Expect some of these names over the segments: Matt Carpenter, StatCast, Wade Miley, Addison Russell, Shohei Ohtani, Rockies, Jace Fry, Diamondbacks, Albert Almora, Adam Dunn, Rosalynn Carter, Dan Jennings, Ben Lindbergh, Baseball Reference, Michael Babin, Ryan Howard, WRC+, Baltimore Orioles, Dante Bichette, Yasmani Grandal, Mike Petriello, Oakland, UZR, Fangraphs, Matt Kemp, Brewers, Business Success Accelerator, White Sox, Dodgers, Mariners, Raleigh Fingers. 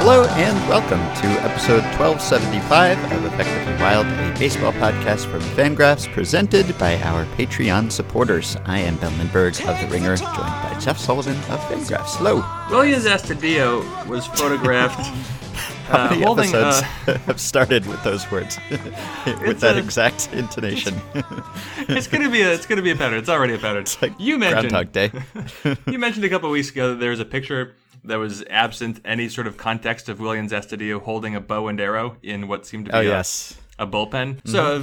Hello and welcome to episode 1275 of Effectively Wild, a baseball podcast from Fangraphs, presented by our Patreon supporters. I am Ben Lindbergh of The Ringer, joined by Jeff Sullivan of Fangraphs. Hello. Willians Astudillo was photographed How many episodes have started with those words, with that exact intonation? It's gonna be a pattern. It's already a pattern. It's like you mentioned Groundhog Day. You mentioned a couple of weeks ago that there was a picture that was absent any sort of context of Willians Astudillo holding a bow and arrow in what seemed to be a bullpen. Mm-hmm. So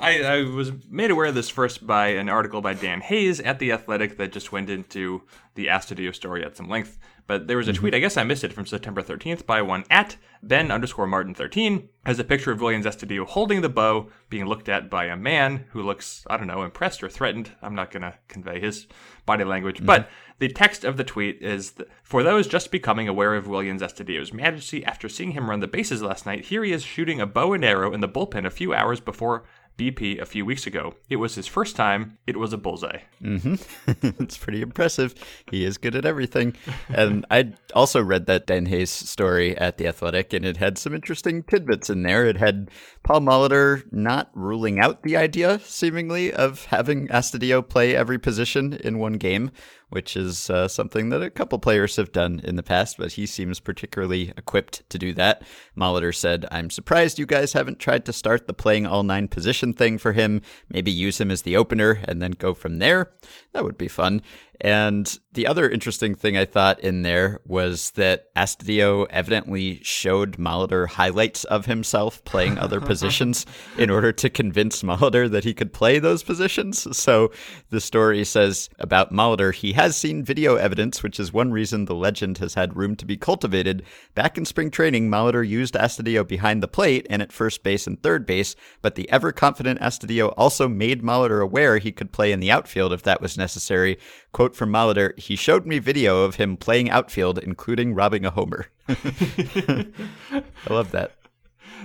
I was made aware of this first by an article by Dan Hayes at The Athletic that just went into the Astudillo story at some length. But there was a tweet, I guess I missed it, from September 13th by one at Ben_Martin13, has a picture of Willians Astudillo holding the bow, being looked at by a man who looks, I don't know, impressed or threatened. I'm not going to convey his body language. Mm-hmm. But the text of the tweet is, for those just becoming aware of Willians Astudillo's majesty after seeing him run the bases last night, here he is shooting a bow and arrow in the bullpen a few hours before BP a few weeks ago. It was his first time. It was a bullseye. Mm-hmm. It's pretty impressive. He is good at everything. And I also read that Dan Hayes story at The Athletic, and it had some interesting tidbits in there. It had Paul Molitor not ruling out the idea, seemingly, of having Astudillo play every position in one game, which is something that a couple players have done in the past, but he seems particularly equipped to do that. Molitor said, "I'm surprised you guys haven't tried to start the playing all nine position thing for him, maybe use him as the opener and then go from there. That would be fun." And the other interesting thing I thought in there was that Astudillo evidently showed Molitor highlights of himself playing other positions in order to convince Molitor that he could play those positions. So the story says about Molitor, he has seen video evidence, which is one reason the legend has had room to be cultivated. Back in spring training, Molitor used Astudillo behind the plate and at first base and third base, but the ever-confident Astudillo also made Molitor aware he could play in the outfield if that was necessary. Quote, from Molitor, "He showed me video of him playing outfield, including robbing a homer." I love that.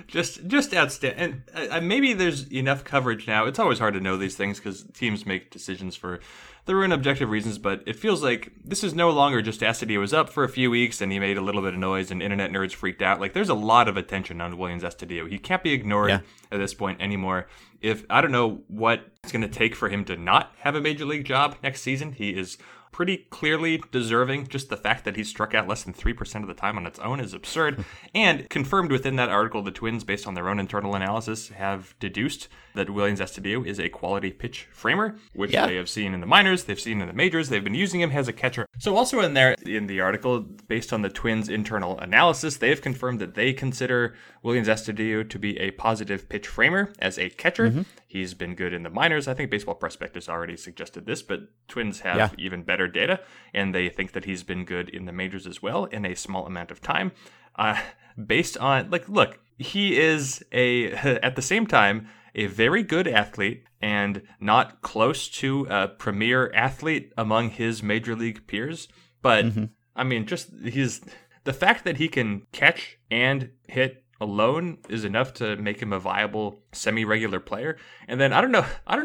Just outstanding. And maybe there's enough coverage now. It's always hard to know these things because teams make decisions for their own objective reasons, but it feels like this is no longer just Astudillo was up for a few weeks and he made a little bit of noise and internet nerds freaked out. Like, there's a lot of attention on Willians Astudillo. He can't be ignored at this point anymore. If I don't know what it's going to take for him to not have a major league job next season. He is pretty clearly deserving. Just the fact that he struck out less than 3% of the time on its own is absurd. And confirmed within that article, the Twins, based on their own internal analysis, have deduced that Willians Astudillo is a quality pitch framer, which they have seen in the minors, they've seen in the majors, they've been using him as a catcher. So also in there, in the article, based on the Twins' internal analysis, they've confirmed that they consider Willians Astudillo to be a positive pitch framer as a catcher. Mm-hmm. He's been good in the minors. I think Baseball Prospectus already suggested this, but Twins have even better data, and they think that he's been good in the majors as well in a small amount of time. Based on, like, look, he is at the same time, a very good athlete and not close to a premier athlete among his major league peers. But, I mean, just the fact that he can catch and hit alone is enough to make him a viable semi-regular player. And then I don't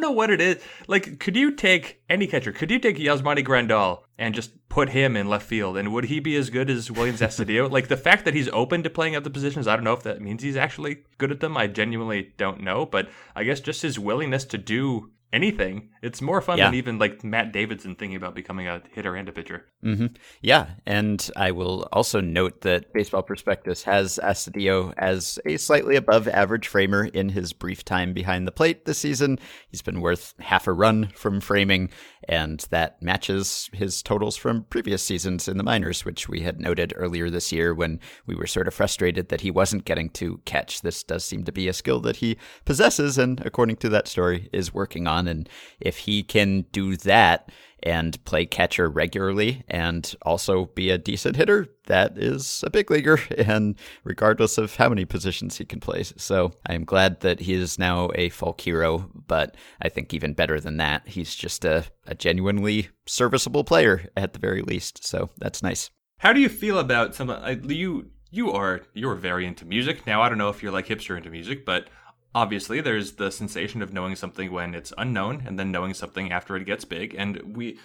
know what it is. Like, could you take any catcher? Could you take Yasmani Grandal and just put him in left field, and would he be as good as Willians Astudillo? Like, the fact that he's open to playing other positions, I don't know if that means he's actually good at them. I genuinely don't know, but I guess just his willingness to do anything, it's more fun than even like Matt Davidson thinking about becoming a hitter and a pitcher. And I will also note that Baseball Prospectus has Astudillo as a slightly above average framer in his brief time behind the plate this season. He's been worth half a run from framing, and that matches his totals from previous seasons in the minors, which we had noted earlier this year when we were sort of frustrated that he wasn't getting to catch. This does seem to be a skill that he possesses, and according to that story, is working on. And if he can do that and play catcher regularly and also be a decent hitter, that is a big leaguer, and regardless of how many positions he can play. So I'm glad that he is now a folk hero, but I think even better than that, he's just a genuinely serviceable player at the very least. So that's nice. How do you feel about some? You are very into music now. I don't know if you're like hipster into music, but obviously there's the sensation of knowing something when it's unknown and then knowing something after it gets big. And we,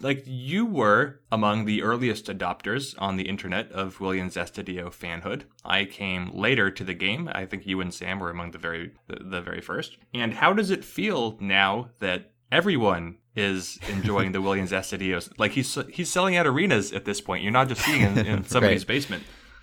like, you were among the earliest adopters on the internet of Willians Astudillo fanhood. I came later to the game. I think you and Sam were among the very first. And how does it feel now that everyone is enjoying the Willians Astudillo? Like, he's selling out arenas at this point. You're not just seeing in somebody's basement.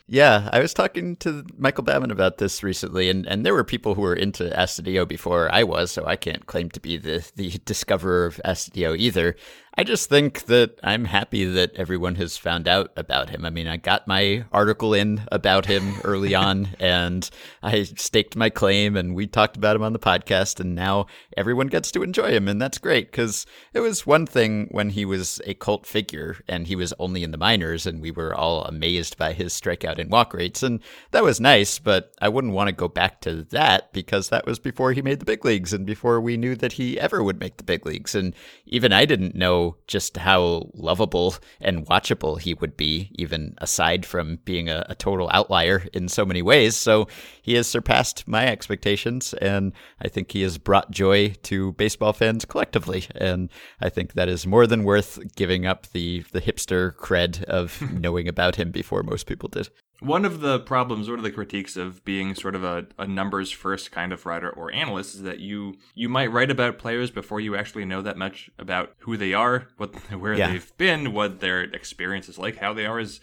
Yeah, I was talking to Michael Babin about this recently, and there were people who were into Astudillo before I was, so I can't claim to be the discoverer of Astudillo either. I just think that I'm happy that everyone has found out about him. I mean, I got my article in about him early on, and I staked my claim, and we talked about him on the podcast, and now everyone gets to enjoy him, and that's great, because it was one thing when he was a cult figure, and he was only in the minors, and we were all amazed by his strikeout and walk rates, and that was nice, but I wouldn't want to go back to that because that was before he made the big leagues and before we knew that he ever would make the big leagues. And even I didn't know just how lovable and watchable he would be, even aside from being a total outlier in so many ways. So he has surpassed my expectations, and I think he has brought joy to baseball fans collectively, and I think that is more than worth giving up the hipster cred of knowing about him before most people did. One of the problems, one of the critiques of being sort of a numbers first kind of writer or analyst is that you might write about players before you actually know that much about who they are, where they've been, what their experience is like, how they are as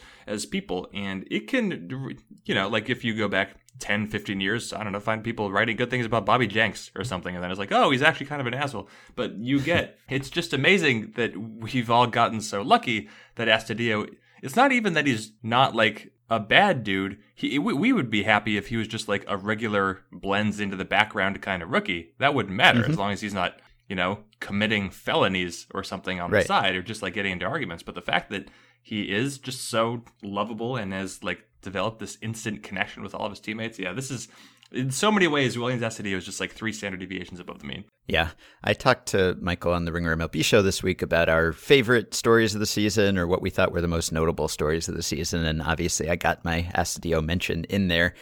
people. And it can, like if you go back 10, 15 years, I don't know, find people writing good things about Bobby Jenks or something. And then it's like, oh, he's actually kind of an asshole. But it's just amazing that we've all gotten so lucky that Astudillo, it's not even that he's not like a bad dude. We would be happy if he was just like a regular blends into the background kind of rookie. That wouldn't matter as long as he's not, committing felonies or something on the side or just like getting into arguments. But the fact that he is just so lovable and has like developed this instant connection with all of his teammates. Yeah, this is in so many ways, Willians Astudillo is just like 3 standard deviations above the mean. Yeah. I talked to Michael on the Ringer MLB show this week about our favorite stories of the season or what we thought were the most notable stories of the season. And obviously, I got my Astudillo mention in there,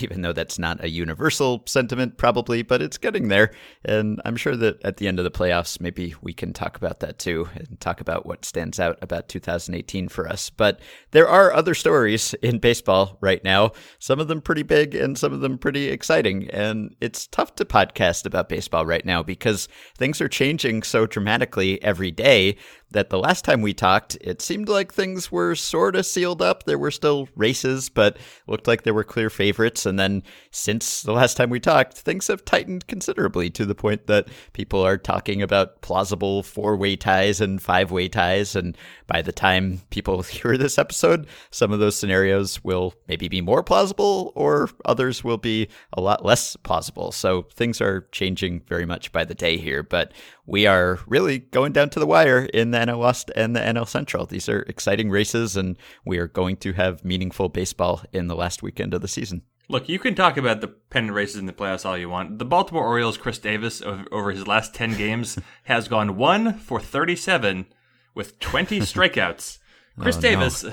even though that's not a universal sentiment probably, but it's getting there. And I'm sure that at the end of the playoffs, maybe we can talk about that too and talk about what stands out about 2018 for us. But there are other stories in baseball right now, some of them pretty big and some of them pretty exciting, and it's tough to podcast about baseball right now because things are changing so dramatically every day that the last time we talked, it seemed like things were sort of sealed up. There were still races, but looked like there were clear favorites. And then since the last time we talked, things have tightened considerably to the point that people are talking about plausible 4-way ties and 5-way ties. And by the time people hear this episode, some of those scenarios will maybe be more plausible or others will be a lot less plausible. So things are changing very much by the day here, but we are really going down to the wire in the NL West and the NL Central. These are exciting races, and we are going to have meaningful baseball in the last weekend of the season. Look, you can talk about the pennant races in the playoffs all you want. The Baltimore Orioles' Chris Davis, over his last 10 games, has gone 1-for-37 with 20 strikeouts. Chris Davis,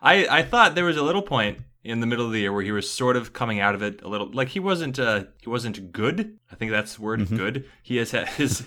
I thought there was a little point in the middle of the year where he was sort of coming out of it a little, like he wasn't good. I think that's the word, good. He has had his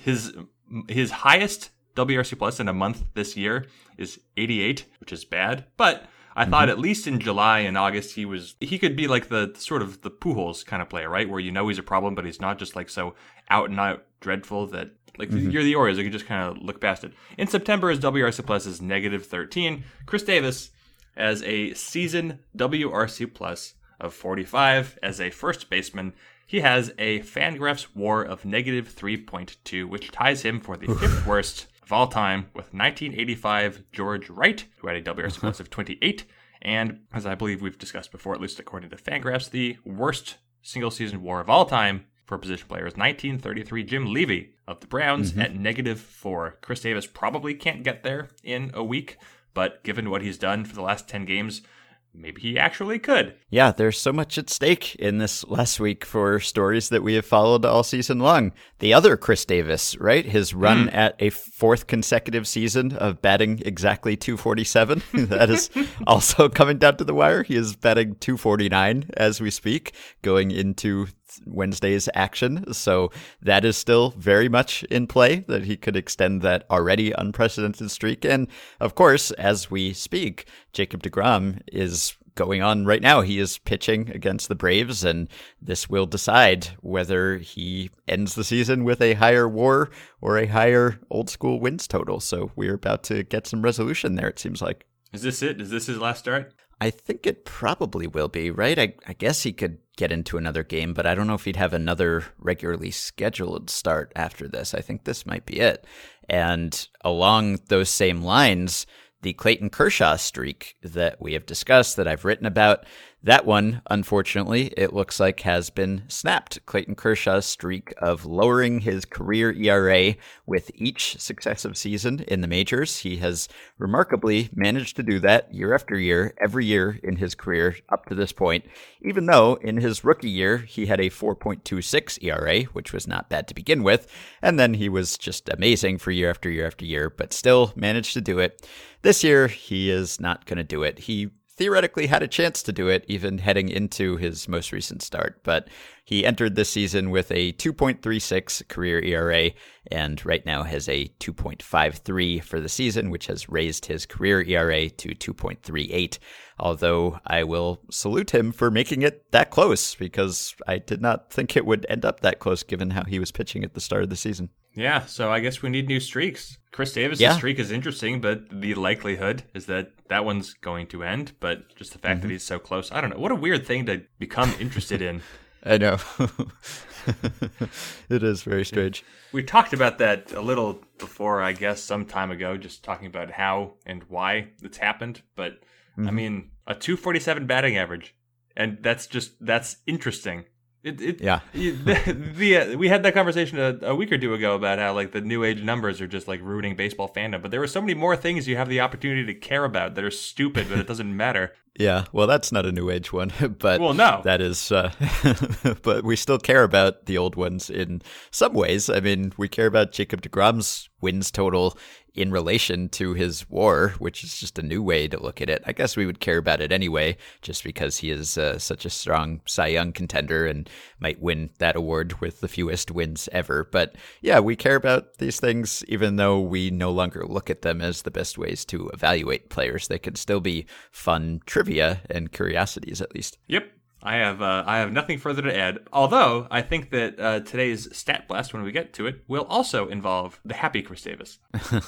highest WRC plus in a month this year is 88, which is bad. But I thought at least in July and August he could be like the sort of the Pujols kind of player, right? Where he's a problem, but he's not just like so out and out dreadful that like you're the Orioles, you can just kind of look past it. In September, his WRC plus is -13. Chris Davis as a season WRC plus of 45 as a first baseman, he has a Fangraphs WAR of -3.2, which ties him for the fifth worst of all time with 1985 George Wright, who had a WRC plus of 28, and as I believe we've discussed before, at least according to Fangraphs, the worst single season WAR of all time for position players, 1933 Jim Levy of the Browns at -4. Chris Davis probably can't get there in a week, but given what he's done for the last 10 games, maybe he actually could. Yeah, there's so much at stake in this last week for stories that we have followed all season long. The other Chris Davis, right? His run at a fourth consecutive season of batting exactly .247. That is also coming down to the wire. He is batting .249 as we speak, going into Wednesday's action. So that is still very much in play, that he could extend that already unprecedented streak. And of course, as we speak, Jacob deGrom is going on right now. He is pitching against the Braves, and this will decide whether he ends the season with a higher WAR or a higher old school wins total. So we're about to get some resolution there, it seems like. Is this it? Is this his last start? I think it probably will be, right? I guess he could get into another game, but I don't know if he'd have another regularly scheduled start after this. I think this might be it. And along those same lines, the Clayton Kershaw streak that we have discussed, that I've written about, that one, unfortunately, it looks like has been snapped. Clayton Kershaw's streak of lowering his career ERA with each successive season in the majors. He has remarkably managed to do that year after year, every year in his career up to this point, even though in his rookie year, he had a 4.26 ERA, which was not bad to begin with. And then he was just amazing for year after year after year, but still managed to do it. This year, he is not going to do it. He theoretically had a chance to do it even heading into his most recent start, but he entered this season with a 2.36 career ERA and right now has a 2.53 for the season, which has raised his career ERA to 2.38, although I will salute him for making it that close, because I did not think it would end up that close given how he was pitching at the start of the season. Yeah, so I guess we need new streaks. Chris Davis' streak is interesting, but the likelihood is that that one's going to end, but just the fact that he's so close, I don't know. What a weird thing to become interested in. I know. It is very strange. We talked about that a little before, I guess, some time ago, just talking about how and why it's happened, but I mean, a 247 batting average, and that's interesting. We had that conversation a week or two ago about how like the new age numbers are just like ruining baseball fandom, but there were so many more things you have the opportunity to care about that are stupid, but it doesn't matter. Yeah, well, that's not a new age one, but well, no. That is, but we still care about the old ones in some ways. I mean, we care about Jacob deGrom's wins total in relation to his WAR, which is just a new way to look at it. I guess we would care about it anyway, just because he is such a strong Cy Young contender and might win that award with the fewest wins ever. But yeah, we care about these things, even though we no longer look at them as the best ways to evaluate players. They can still be fun trivia and curiosities, at least. Yep. I have nothing further to add, although I think that today's Stat Blast, when we get to it, will also involve the happy Chris Davis.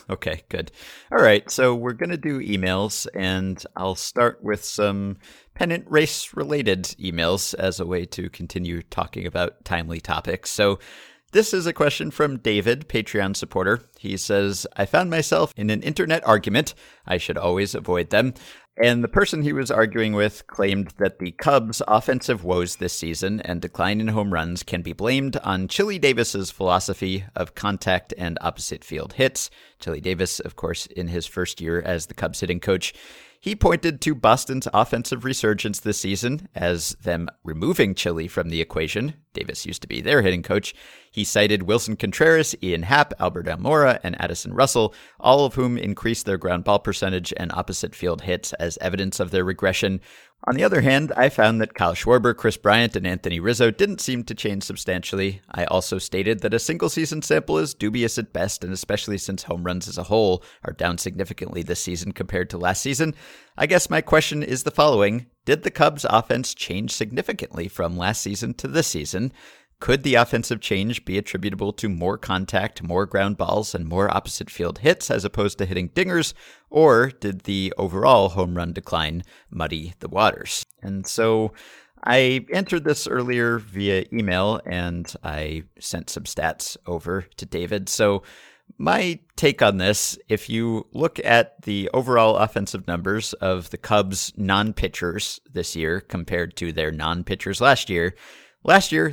Okay, good. All right, so we're going to do emails, and I'll start with some pennant race-related emails as a way to continue talking about timely topics. So this is a question from David, Patreon supporter. He says, I found myself in an internet argument. I should always avoid them. And the person he was arguing with claimed that the Cubs' offensive woes this season and decline in home runs can be blamed on Chili Davis's philosophy of contact and opposite field hits. Chili Davis, of course, in his first year as the Cubs hitting coach. He pointed to Boston's offensive resurgence this season as them removing Chili from the equation. Davis used to be their hitting coach. He cited Wilson Contreras, Ian Happ, Albert Almora, and Addison Russell, all of whom increased their ground ball percentage and opposite field hits as evidence of their regression. On the other hand, I found that Kyle Schwarber, Chris Bryant, and Anthony Rizzo didn't seem to change substantially. I also stated that a single-season sample is dubious at best, and especially since home runs as a whole are down significantly this season compared to last season. I guess my question is the following. Did the Cubs' offense change significantly from last season to this season? Could the offensive change be attributable to more contact, more ground balls, and more opposite field hits as opposed to hitting dingers? Or did the overall home run decline muddy the waters? And so I answered this earlier via email, and I sent some stats over to David. So my take on this, if you look at the overall offensive numbers of the Cubs' non-pitchers this year compared to their non-pitchers last year,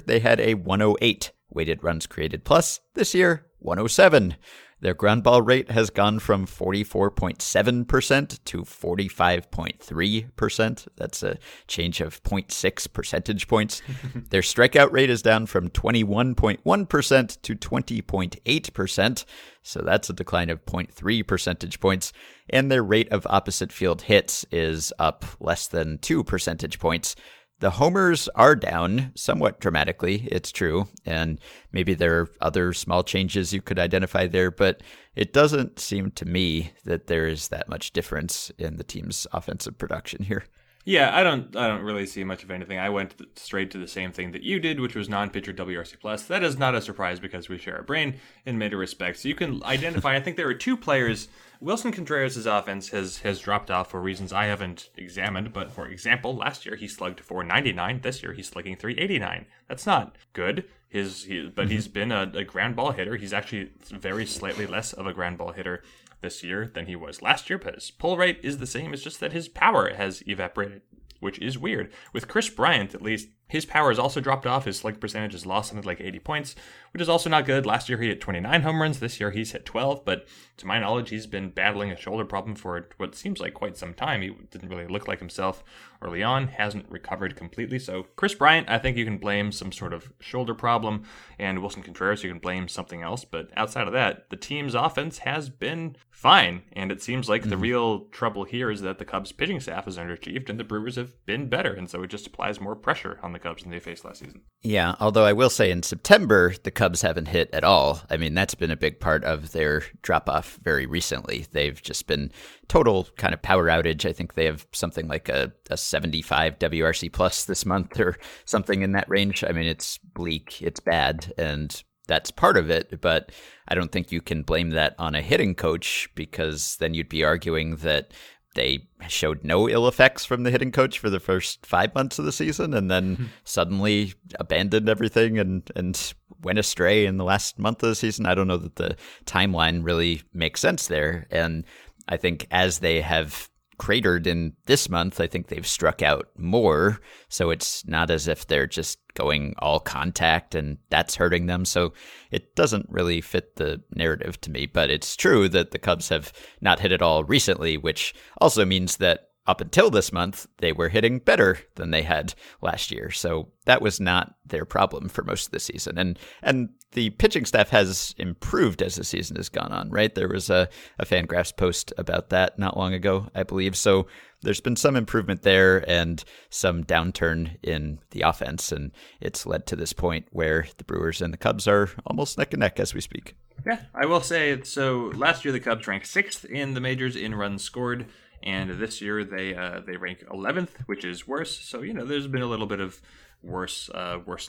they had a 108 weighted runs created plus. This year, 107. Their ground ball rate has gone from 44.7% to 45.3%. That's a change of 0.6 percentage points. Their strikeout rate is down from 21.1% to 20.8%. So that's a decline of 0.3 percentage points. And their rate of opposite field hits is up less than 2 percentage points. The homers are down somewhat dramatically, it's true, and maybe there are other small changes you could identify there, but it doesn't seem to me that there is that much difference in the team's offensive production here. Yeah, I don't really see much of anything. I went straight to the same thing that you did, which was non-pitcher WRC+. That is not a surprise because we share a brain in many respects. You can identify, I think there are two players. Wilson Contreras' offense has dropped off for reasons I haven't examined, but for example, last year he slugged 499. This year he's slugging 389. That's not good. But he's been a ground ball hitter. He's actually very slightly less of a ground ball hitter this year than he was last year, but his pull rate is the same. It's just that his power has evaporated, which is weird. With Chris Bryant, at least, his power has also dropped off. His slug percentage has lost something like 80 points, which is also not good. Last year he hit 29 home runs. This year he's hit 12, but to my knowledge, he's been battling a shoulder problem for what seems like quite some time. He didn't really look like himself early on, hasn't recovered completely. So Chris Bryant, I think you can blame some sort of shoulder problem, and Wilson Contreras, you can blame something else. But outside of that, the team's offense has been fine, and it seems like the real trouble here is that the Cubs' pitching staff has underachieved, and the Brewers have been better, and so it just applies more pressure on the Cubs than they faced last season. Yeah, although I will say in September, the Cubs haven't hit at all. I mean, that's been a big part of their drop-off very recently. They've just been total kind of power outage. I think they have something like a 75 WRC+ this month or something in that range. I mean, it's bleak, it's bad, and that's part of it, but I don't think you can blame that on a hitting coach, because then you'd be arguing that they showed no ill effects from the hitting coach for the first 5 months of the season and then suddenly abandoned everything and went astray in the last month of the season. I don't know that the timeline really makes sense there. And I think as they have cratered in this month, I think they've struck out more. So it's not as if they're just going all contact and that's hurting them. So it doesn't really fit the narrative to me. But it's true that the Cubs have not hit at all recently, which also means that up until this month, they were hitting better than they had last year. So that was not their problem for most of the season. And the pitching staff has improved as the season has gone on, right? There was a Fangraphs post about that not long ago, I believe. So there's been some improvement there and some downturn in the offense. And it's led to this point where the Brewers and the Cubs are almost neck and neck as we speak. Yeah, I will say, so last year the Cubs ranked 6th in the majors in runs scored. And this year they rank 11th, which is worse. So, you know, there's been a little bit of worse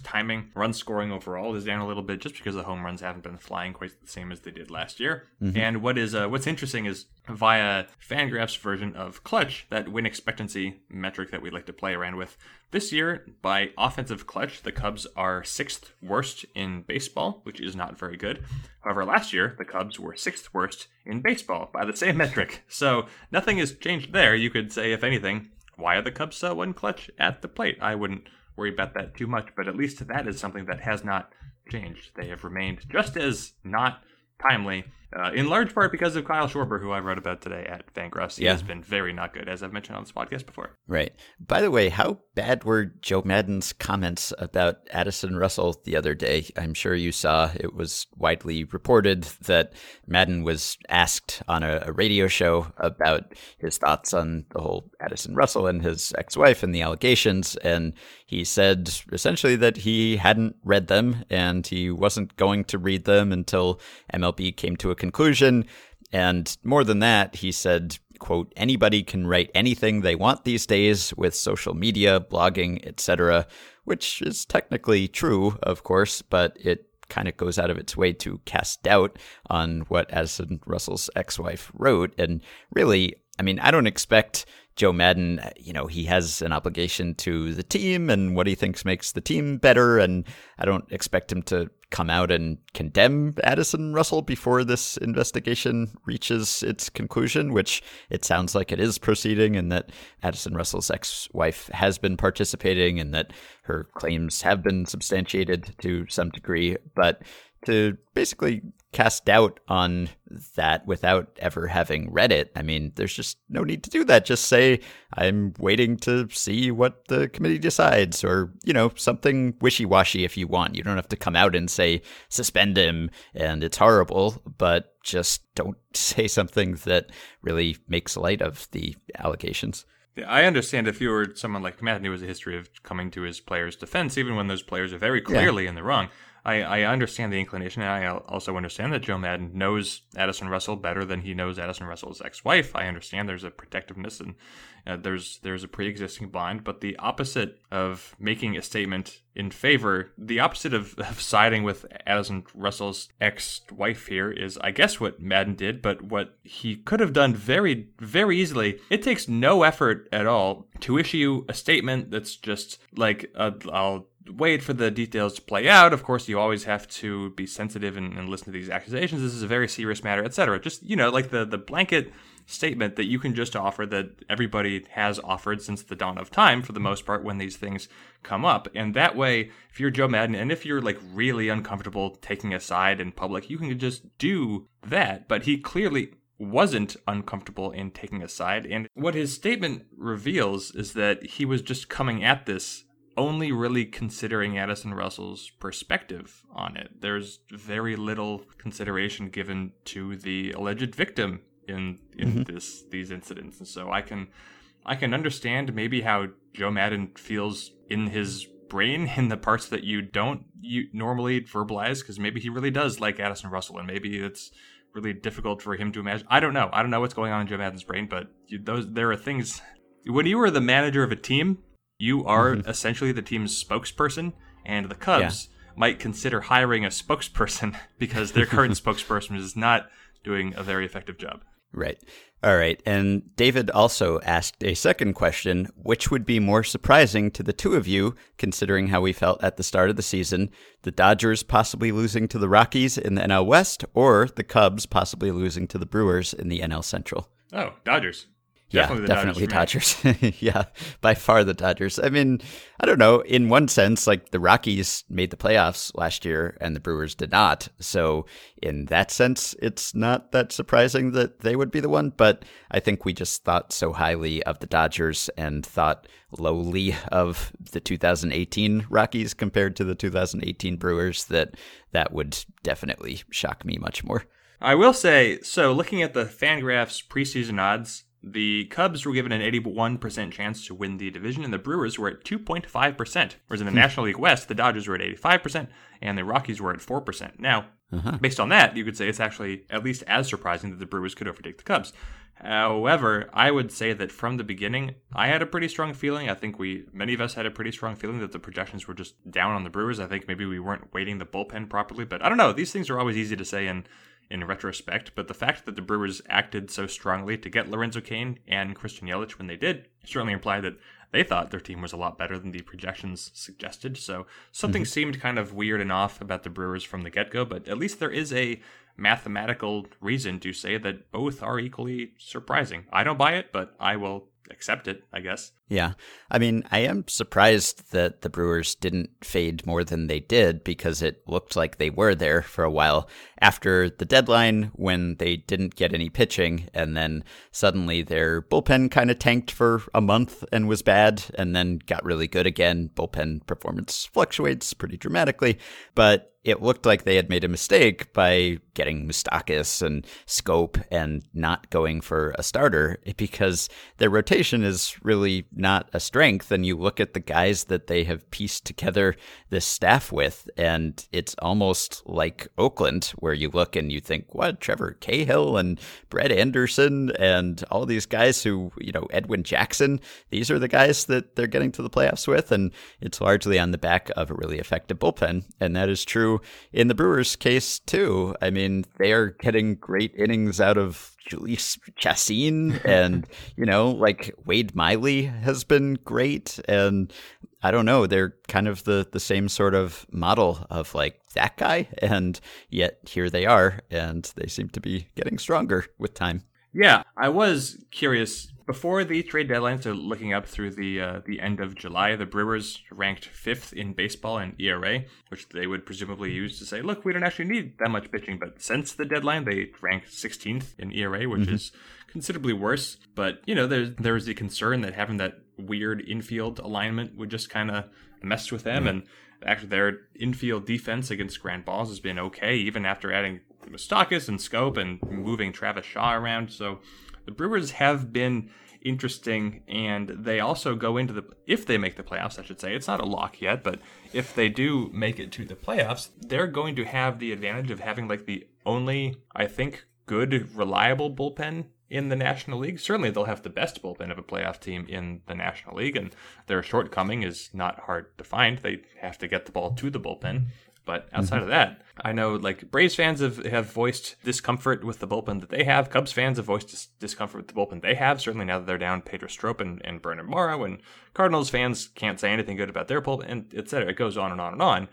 timing. Run scoring overall is down a little bit just because the home runs haven't been flying quite the same as they did last year. Mm-hmm. And what's interesting is via Fangraphs' version of clutch, that win expectancy metric that we like to play around with, this year, by offensive clutch, the Cubs are 6th worst in baseball, which is not very good. However, last year, the Cubs were 6th worst in baseball by the same metric. So nothing has changed there. You could say, if anything, why are the Cubs so unclutch at the plate? I wouldn't worry about that too much, but at least that is something that has not changed. They have remained just as not timely, in large part because of Kyle Schwarber, who I wrote about today at Fangraphs. He has been very not good, as I've mentioned on this podcast before. Right. By the way, how bad were Joe Maddon's comments about Addison Russell the other day? I'm sure you saw it was widely reported that Maddon was asked on a radio show about his thoughts on the whole Addison Russell and his ex-wife and the allegations, and he said essentially that he hadn't read them and he wasn't going to read them until MLB came to a conclusion. And more than that, he said, quote, anybody can write anything they want these days with social media, blogging, etc., which is technically true, of course, but it kind of goes out of its way to cast doubt on what Addison Russell's ex-wife wrote. And really, I mean, I don't expect Joe Maddon, you know, he has an obligation to the team and what he thinks makes the team better. And I don't expect him to come out and condemn Addison Russell before this investigation reaches its conclusion, which it sounds like it is proceeding, and that Addison Russell's ex-wife has been participating and that her claims have been substantiated to some degree. But to basically cast doubt on that without ever having read it, I mean, there's just no need to do that. Just say, I'm waiting to see what the committee decides, or, you know, something wishy-washy if you want. You don't have to come out and say, suspend him and it's horrible, but just don't say something that really makes light of the allegations. I understand if you were someone like Maddon, who has a history of coming to his players' defense, even when those players are very clearly in the wrong. I understand the inclination, and I also understand that Joe Maddon knows Addison Russell better than he knows Addison Russell's ex-wife. I understand there's a protectiveness and there's a pre-existing bond, but the opposite of making a statement in favor, the opposite of siding with Addison Russell's ex-wife here is, I guess, what Maddon did, but what he could have done very, very easily. It takes no effort at all to issue a statement that's just like, I'll wait for the details to play out. Of course, you always have to be sensitive and listen to these accusations. This is a very serious matter, etc. Just, like the blanket statement that you can just offer, that everybody has offered since the dawn of time for the most part when these things come up. And that way, if you're Joe Maddon and if you're like really uncomfortable taking a side in public, you can just do that. But he clearly wasn't uncomfortable in taking a side. And what his statement reveals is that he was just coming at this only really considering Addison Russell's perspective on it. There's very little consideration given to the alleged victim in these incidents. And so I can understand maybe how Joe Maddon feels in his brain, in the parts that you don't normally verbalize, because maybe he really does like Addison Russell, and maybe it's really difficult for him to imagine. I don't know. I don't know what's going on in Joe Maddon's brain, but there are things. When you are the manager of a team, you are essentially the team's spokesperson, and the Cubs might consider hiring a spokesperson because their current spokesperson is not doing a very effective job. Right. All right. And David also asked a second question, which would be more surprising to the two of you, considering how we felt at the start of the season, the Dodgers possibly losing to the Rockies in the NL West, or the Cubs possibly losing to the Brewers in the NL Central? Oh, Dodgers. Definitely Dodgers. Yeah, by far the Dodgers. I mean, I don't know. In one sense, like the Rockies made the playoffs last year and the Brewers did not. So in that sense, it's not that surprising that they would be the one. But I think we just thought so highly of the Dodgers and thought lowly of the 2018 Rockies compared to the 2018 Brewers that would definitely shock me much more. I will say, so looking at the Fangraphs preseason odds, the Cubs were given an 81% chance to win the division, and the Brewers were at 2.5%. Whereas in the National League West, the Dodgers were at 85%, and the Rockies were at 4%. Now, based on that, you could say it's actually at least as surprising that the Brewers could overtake the Cubs. However, I would say that from the beginning, I had a pretty strong feeling. I think many of us had a pretty strong feeling that the projections were just down on the Brewers. I think maybe we weren't weighting the bullpen properly, but I don't know. These things are always easy to say in retrospect, but the fact that the Brewers acted so strongly to get Lorenzo Cain and Christian Yelich when they did certainly implied that they thought their team was a lot better than the projections suggested. So something seemed kind of weird and off about the Brewers from the get-go, but at least there is a mathematical reason to say that both are equally surprising. I don't buy it, but I will accept it, I guess. Yeah. I mean, I am surprised that the Brewers didn't fade more than they did, because it looked like they were there for a while after the deadline when they didn't get any pitching, and then suddenly their bullpen kind of tanked for a month and was bad, and then got really good again. Bullpen performance fluctuates pretty dramatically, but it looked like they had made a mistake by getting Moustakas and Scope and not going for a starter, because their rotation is really not a strength. And you look at the guys that they have pieced together this staff with, and it's almost like Oakland, where you look and you think, what, Trevor Cahill and Brett Anderson and all these guys who, Edwin Jackson, these are the guys that they're getting to the playoffs with. And it's largely on the back of a really effective bullpen. And that is true in the Brewers' case, too. I mean, they are getting great innings out of Julius Chassin and, Wade Miley has been great. And I don't know, they're kind of the same sort of model of like that guy. And yet here they are, and they seem to be getting stronger with time. Yeah, I was curious. Before the trade deadline, so looking up through the end of July, the Brewers ranked 5th in baseball in ERA, which they would presumably use to say, look, we don't actually need that much pitching. But since the deadline, they ranked 16th in ERA, which is considerably worse. But, there was the concern that having that weird infield alignment would just kind of mess with them. And actually, their infield defense against ground balls has been okay, even after adding Moustakas and Scope and moving Travis Shaw around. So the Brewers have been interesting, and they also go into the, if they make the playoffs, I should say, it's not a lock yet, but if they do make it to the playoffs, they're going to have the advantage of having like the only, I think, good, reliable bullpen in the National League. Certainly they'll have the best bullpen of a playoff team in the National League, and their shortcoming is not hard to find. They have to get the ball to the bullpen. But outside of that, I know like Braves fans have voiced discomfort with the bullpen that they have. Cubs fans have voiced discomfort with the bullpen they have, certainly now that they're down Pedro Strop and Bernard Morrow. And Cardinals fans can't say anything good about their bullpen, et cetera. It goes on and on and on.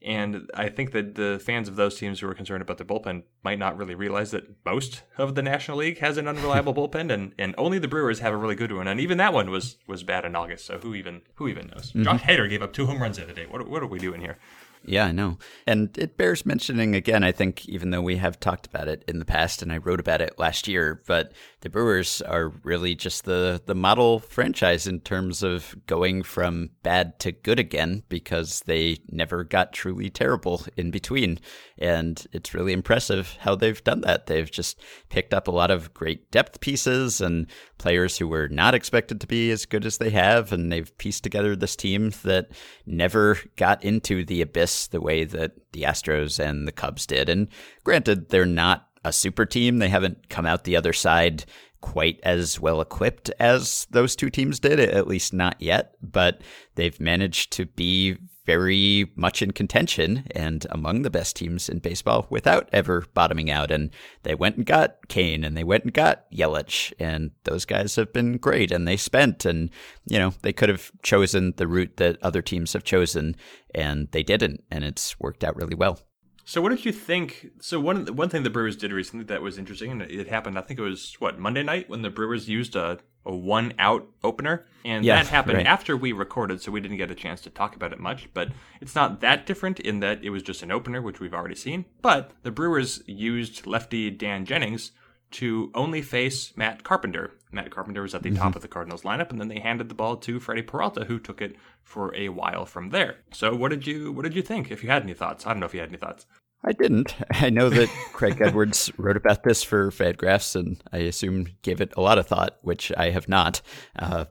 And I think that the fans of those teams who are concerned about their bullpen might not really realize that most of the National League has an unreliable bullpen, and only the Brewers have a really good one. And even that one was bad in August, so who even knows? Mm-hmm. Josh Hader gave up 2 home runs the other day. What are we doing here? Yeah, I know. And it bears mentioning again, I think, even though we have talked about it in the past and I wrote about it last year, but the Brewers are really just the model franchise in terms of going from bad to good again, because they never got truly terrible in between. And it's really impressive how they've done that. They've just picked up a lot of great depth pieces and players who were not expected to be as good as they have. And they've pieced together this team that never got into the abyss the way that the Astros and the Cubs did. And granted, they're not a super team. They haven't come out the other side quite as well equipped as those two teams did, at least not yet. But they've managed to be very much in contention and among the best teams in baseball without ever bottoming out. And they went and got Kane, and they went and got Yelich, and those guys have been great, and they spent, and, you know, they could have chosen the route that other teams have chosen, and they didn't, and it's worked out really well. So what did you think? So one thing the Brewers did recently that was interesting, and it happened, I think it was, Monday night, when the Brewers used a one-out opener? And that happened after we recorded, so we didn't get a chance to talk about it much. But it's not that different in that it was just an opener, which we've already seen. But the Brewers used lefty Dan Jennings to only face Matt Carpenter. Matt Carpenter was at the top of the Cardinals lineup, and then they handed the ball to Freddie Peralta, who took it for a while from there. So what did you think, if you had any thoughts? I don't know if you had any thoughts. I didn't. I know that Craig Edwards wrote about this for Fangraphs, and I assume gave it a lot of thought, which I have not.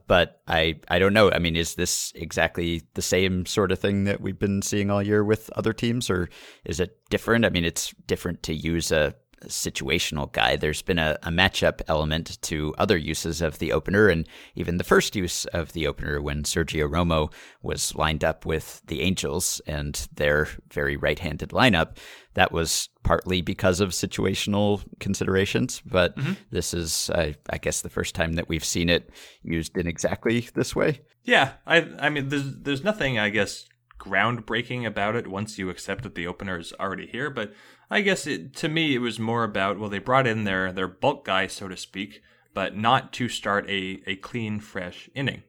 But I don't know. I mean, is this exactly the same sort of thing that we've been seeing all year with other teams, or is it different? I mean, it's different to use a situational guy. There's been a matchup element to other uses of the opener, and even the first use of the opener when Sergio Romo was lined up with the Angels and their very right-handed lineup. That was partly because of situational considerations, but this is, I guess, the first time that we've seen it used in exactly this way. Yeah, I mean, there's nothing, I guess, groundbreaking about it once you accept that the opener is already here, but I guess to me it was more about, well, they brought in their bulk guy, so to speak, but not to start a clean, fresh inning.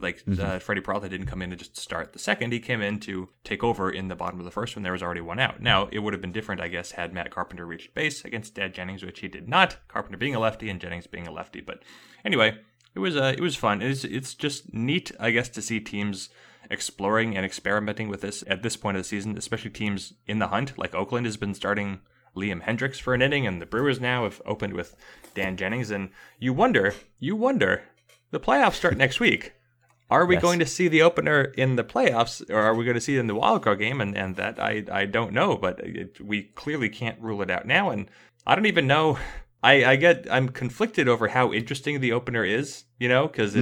Like Freddie Peralta didn't come in to just start the second. He came in to take over in the bottom of the first when there was already one out. Now, it would have been different, I guess, had Matt Carpenter reached base against Dan Jennings, which he did not. Carpenter being a lefty and Jennings being a lefty. But anyway, it was fun. It's just neat, I guess, to see teams exploring and experimenting with this at this point of the season, especially teams in the hunt. Like Oakland has been starting Liam Hendricks for an inning, and the Brewers now have opened with Dan Jennings. And you wonder, the playoffs start next week. Are we going to see the opener in the playoffs, or are we going to see it in the wildcard game? And that I don't know, but we clearly can't rule it out now. And I don't even know. I'm conflicted over how interesting the opener is, you know, because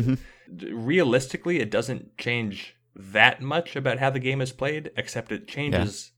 realistically, it doesn't change that much about how the game is played, except it changes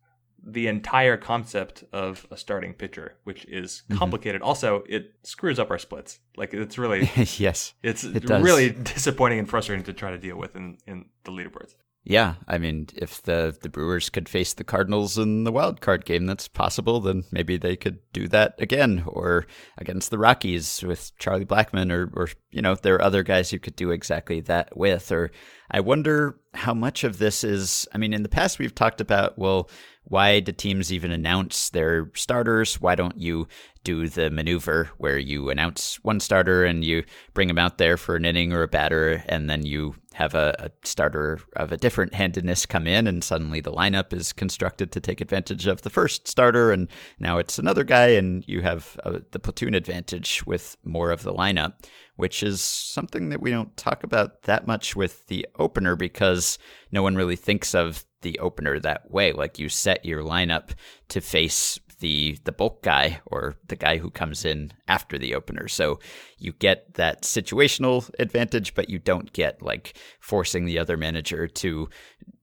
the entire concept of a starting pitcher, which is complicated. Also, it screws up our splits. Like, it's really it really disappointing and frustrating to try to deal with in the leaderboards. Yeah, I mean, if the Brewers could face the Cardinals in the wild card game, that's possible, then maybe they could do that again, or against the Rockies with Charlie Blackmon, or you know, there are other guys you could do exactly that with. Or I wonder how much of this is, I mean, in the past we've talked about, well, why do teams even announce their starters? Why don't you do the maneuver where you announce one starter and you bring him out there for an inning or a batter, and then you have a starter of a different handedness come in, and suddenly the lineup is constructed to take advantage of the first starter, and now it's another guy, and you have the platoon advantage with more of the lineup. which is something that we don't talk about that much with the opener because no one really thinks of the opener that way. Like, you set your lineup to face the bulk guy or the guy who comes in after the opener. So you get that situational advantage, but you don't get like forcing the other manager to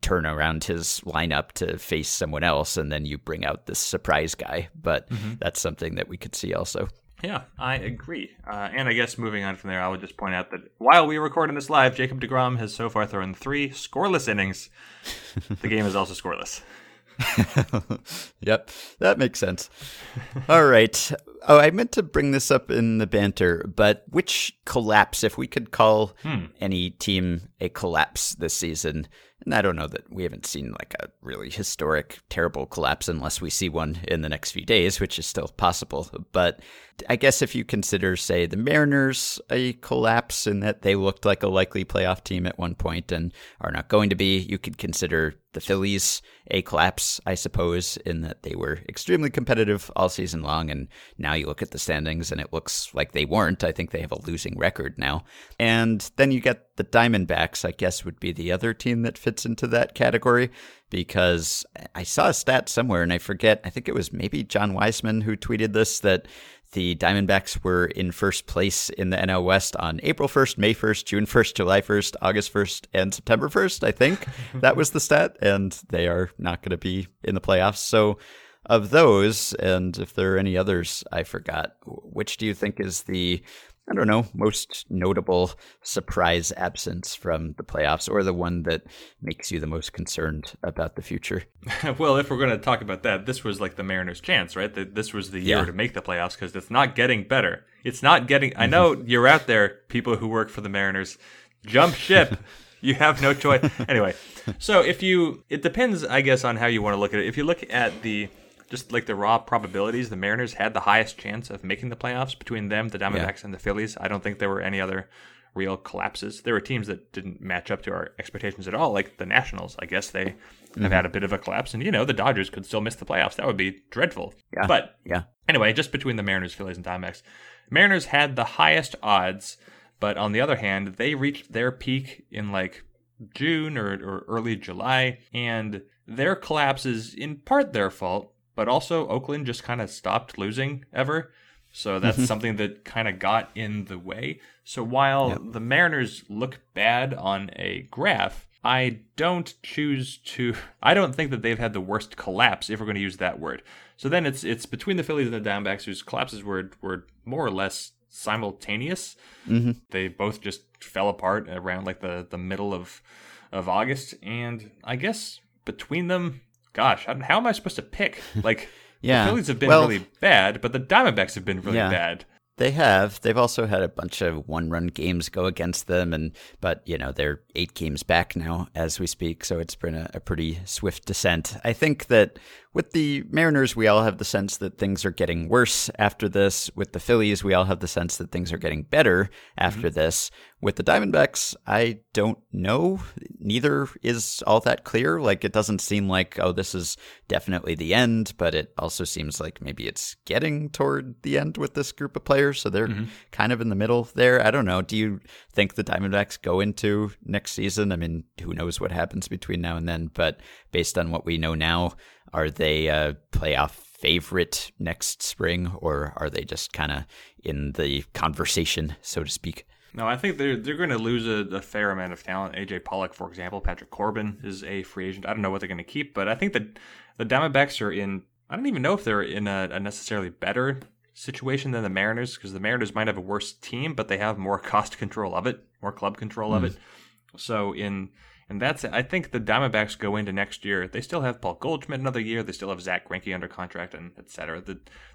turn around his lineup to face someone else. And then you bring out this surprise guy. But that's something that we could see also. Yeah, I agree. And I guess moving on from there, I would just point out that while we were recording this live, Jacob deGrom has so far thrown 3 scoreless innings. The game is also scoreless. Yep, that makes sense. All right. Oh, I meant to bring this up in the banter, but which collapse, if we could call any team a collapse this season, and I don't know that we haven't seen like a really historic, terrible collapse unless we see one in the next few days, which is still possible. But I guess if you consider, say, the Mariners a collapse in that they looked like a likely playoff team at one point and are not going to be, you could consider the Phillies a collapse, I suppose, in that they were extremely competitive all season long. And now you look at the standings and it looks like they weren't. I think they have a losing record now. And then you get the Diamondbacks, I guess, would be the other team that fits into that category, because I saw a stat somewhere and I forget, I think it was maybe John Wiseman who tweeted this, that the Diamondbacks were in first place in the NL West on April 1st, May 1st, June 1st, July 1st, August 1st, and September 1st, I think. That was the stat, and they are not going to be in the playoffs. So of those, and if there are any others I forgot, which do you think is the, I don't know, most notable surprise absence from the playoffs, or the one that makes you the most concerned about the future? Well, if we're going to talk about that, this was like the Mariners' chance, right? This was the year to make the playoffs because it's not getting better. It's not getting... I know you're out there, people who work for the Mariners. Jump ship. You have no choice. Anyway, so it depends, I guess, on how you want to look at it. If you look at just like the raw probabilities, the Mariners had the highest chance of making the playoffs between them, the Diamondbacks, and the Phillies. I don't think there were any other real collapses. There were teams that didn't match up to our expectations at all, like the Nationals. I guess they have had a bit of a collapse. And, the Dodgers could still miss the playoffs. That would be dreadful. Yeah. But anyway, just between the Mariners, Phillies, and Diamondbacks, Mariners had the highest odds. But on the other hand, they reached their peak in like June or early July. And their collapse is in part their fault. But also, Oakland just kind of stopped losing ever. So that's something that kind of got in the way. So while the Mariners look bad on a graph, I don't think that they've had the worst collapse, if we're going to use that word. So then it's between the Phillies and the Diamondbacks, whose collapses were more or less simultaneous. They both just fell apart around like the middle of August. And I guess between them... Gosh, how am I supposed to pick? Like, the Phillies have been really bad, but the Diamondbacks have been really bad. They have. They've also had a bunch of one-run games go against them, but they're 8 games back now as we speak, so it's been a pretty swift descent. I think that with the Mariners, we all have the sense that things are getting worse after this. With the Phillies, we all have the sense that things are getting better after this. With the Diamondbacks, I don't know. Neither is all that clear. Like, it doesn't seem like, oh, this is definitely the end, but it also seems like maybe it's getting toward the end with this group of players. So they're kind of in the middle there. I don't know. Do you think the Diamondbacks go into next season? I mean, who knows what happens between now and then, but based on what we know now, are they a playoff favorite next spring, or are they just kind of in the conversation, so to speak? No, I think they're going to lose a fair amount of talent. A.J. Pollock, for example. Patrick Corbin is a free agent. I don't know what they're going to keep, but I think that the Diamondbacks are in – I don't even know if they're in a necessarily better situation than the Mariners, because the Mariners might have a worse team, but they have more cost control of it, more club control of it. So and that's it. I think the Diamondbacks go into next year. They still have Paul Goldschmidt another year. They still have Zach Greinke under contract, and et cetera.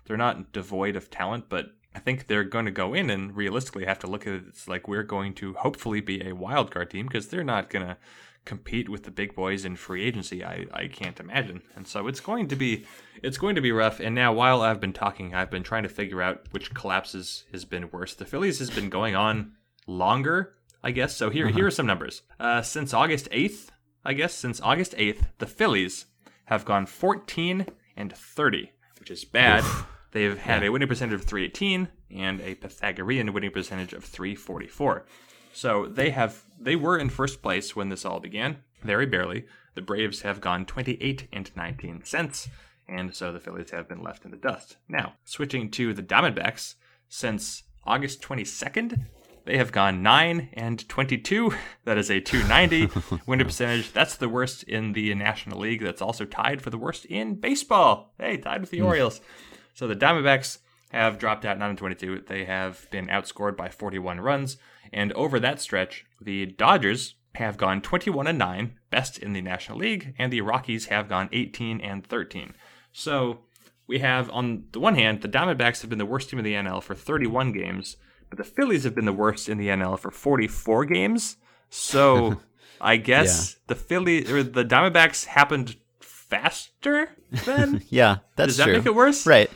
They're not devoid of talent, but I think they're going to go in and realistically have to look at it. It's like we're going to hopefully be a wild card team because they're not going to compete with the big boys in free agency. I can't imagine, and so it's going to be rough. And now, while I've been talking, I've been trying to figure out which collapses has been worse. The Phillies has been going on longer, I guess. So here are some numbers. Since August 8th, the Phillies have gone 14-30, which is bad. They've had a winning percentage of 318 and a Pythagorean winning percentage of 344. So they were in first place when this all began, very barely. The Braves have gone 28-19, and so the Phillies have been left in the dust. Now, switching to the Diamondbacks, since August 22nd, they have gone 9-22. That is a 290 winning percentage. That's the worst in the National League. That's also tied for the worst in baseball. Hey, tied with the Orioles. So the Diamondbacks have dropped out 9-22. They have been outscored by 41 runs. And over that stretch, the Dodgers have gone 21-9, best in the National League, and the Rockies have gone 18-13. So we have, on the one hand, the Diamondbacks have been the worst team in the NL for 31 games. But the Phillies have been the worst in the NL for 44 games. So I guess the Phillies or the Diamondbacks happened faster then? Yeah, that's true. Does that make it worse? Right.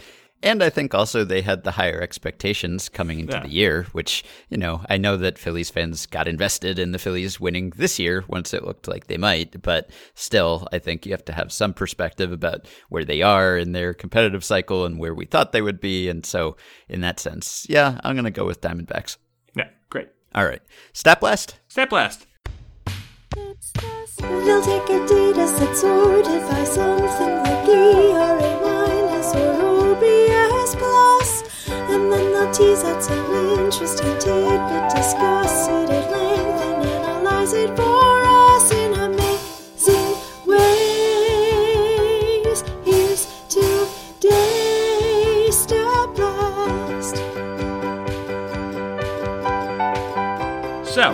And I think also they had the higher expectations coming into the year, which, you know, I know that Phillies fans got invested in the Phillies winning this year once it looked like they might. But still, I think you have to have some perspective about where they are in their competitive cycle and where we thought they would be. And so in that sense, yeah, I'm going to go with Diamondbacks. Yeah, great. All right. Stat Blast? Stat Blast. We'll take a data set sorted by something like ERA- BS Plus, and then they'll tease out some interesting tidbit, discuss it at length, and analyze it for us in amazing ways. Here's today's Stat Blast. So,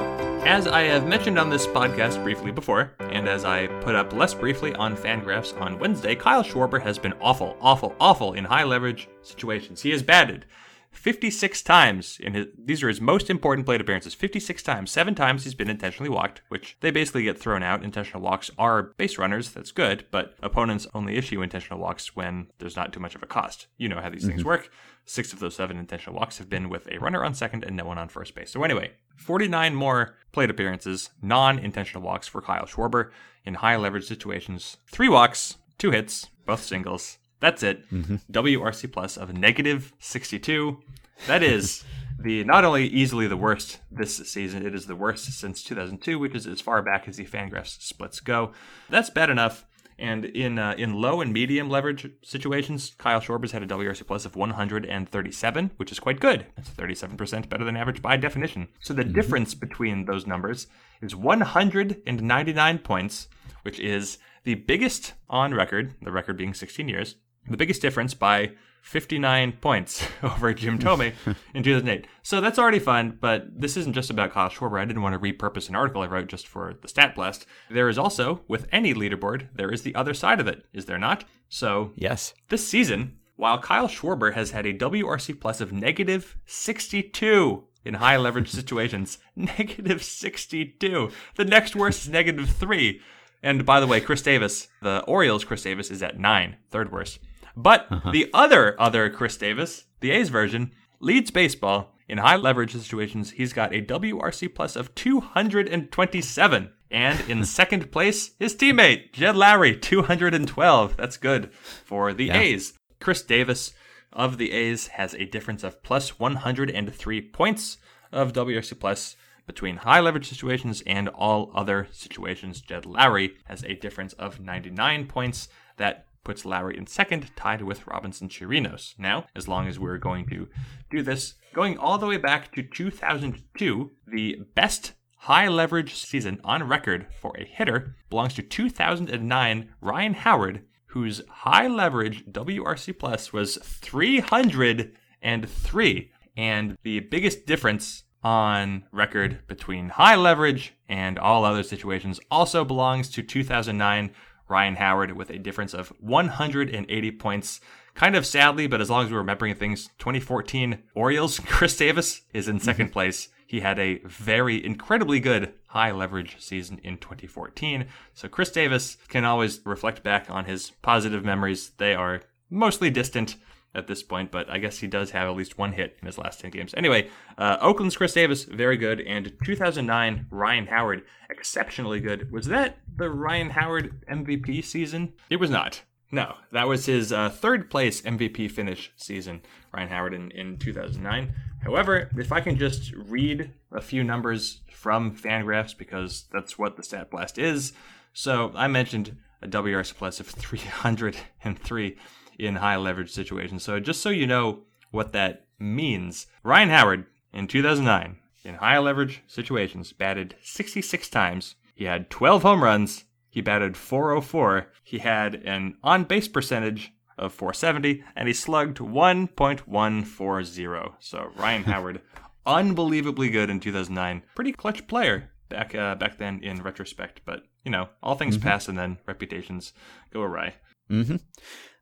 as I have mentioned on this podcast briefly before, and as I put up less briefly on Fangraphs on Wednesday, Kyle Schwarber has been awful in high leverage situations. He has batted 56 times. These are his most important plate appearances. 56 times. 7 times he's been intentionally walked, which they basically get thrown out. Intentional walks are base runners. That's good, but opponents only issue intentional walks when there's not too much of a cost. You know how these things work. 6 of those 7 intentional walks have been with a runner on second and no one on first base. So anyway, 49 more plate appearances, non-intentional walks for Kyle Schwarber in high leverage situations. 3 walks, 2 hits, both singles. That's it. WRC plus of negative 62. That is not only easily the worst this season, it is the worst since 2002, which is as far back as the Fangraphs splits go. That's bad enough. And in low and medium leverage situations, Kyle Schwarber's had a WRC plus of 137, which is quite good. That's 37% better than average by definition. So the difference between those numbers is 199 points, which is the biggest on record, the record being 16 years, the biggest difference by 59 points over Jim Thome in 2008. So that's already fun, but this isn't just about Kyle Schwarber. I didn't want to repurpose an article I wrote just for the Stat Blast. There is also, with any leaderboard, there is the other side of it, is there not? So yes, this season, while Kyle Schwarber has had a WRC plus of negative 62 in high leverage situations, negative 62, the next worst is negative 3. And by the way, Chris Davis, the Orioles' Chris Davis, is at 9, third worst. But the other Chris Davis, the A's version, leads baseball in high leverage situations. He's got a WRC plus of 227. And in second place, his teammate, Jed Lowry, 212. That's good for the A's. Chris Davis of the A's has a difference of plus 103 points of WRC plus between high leverage situations and all other situations. Jed Lowry has a difference of 99 points. That puts Lowry in second, tied with Robinson Chirinos. Now, as long as we're going to do this, going all the way back to 2002, the best high leverage season on record for a hitter belongs to 2009 Ryan Howard, whose high leverage WRC plus was 303. And the biggest difference on record between high leverage and all other situations also belongs to 2009 Ryan Howard with a difference of 180 points. Kind of sadly, but as long as we're remembering things, 2014 Orioles Chris Davis is in second place. He had a very incredibly good high leverage season in 2014. So Chris Davis can always reflect back on his positive memories. They are mostly distant at this point, but I guess he does have at least one hit in his last 10 games. Anyway, Oakland's Chris Davis, very good, and 2009 Ryan Howard, exceptionally good. Was that the Ryan Howard MVP season? It was not. No, that was his third place MVP finish season, Ryan Howard, in 2009. However, if I can just read a few numbers from Fangraphs, because that's what the Stat Blast is. So I mentioned a WRC plus of 303 in high leverage situations. So just so you know what that means, Ryan Howard in 2009 in high leverage situations batted 66 times. He had 12 home runs. He batted .404. He had an on-base percentage of .470, and he slugged 1.140. So Ryan Howard, unbelievably good in 2009. Pretty clutch player back then in retrospect. But, you know, all things pass and then reputations go awry. Mm-hmm.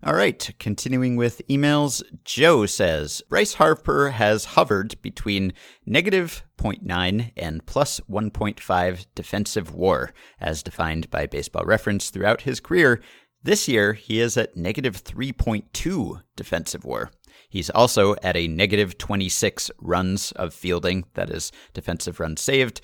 All right, continuing with emails, Joe says, Bryce Harper has hovered between negative 0.9 and plus 1.5 defensive WAR, as defined by Baseball Reference throughout his career. This year, he is at negative 3.2 defensive WAR. He's also at a negative 26 runs of fielding, that is, defensive runs saved.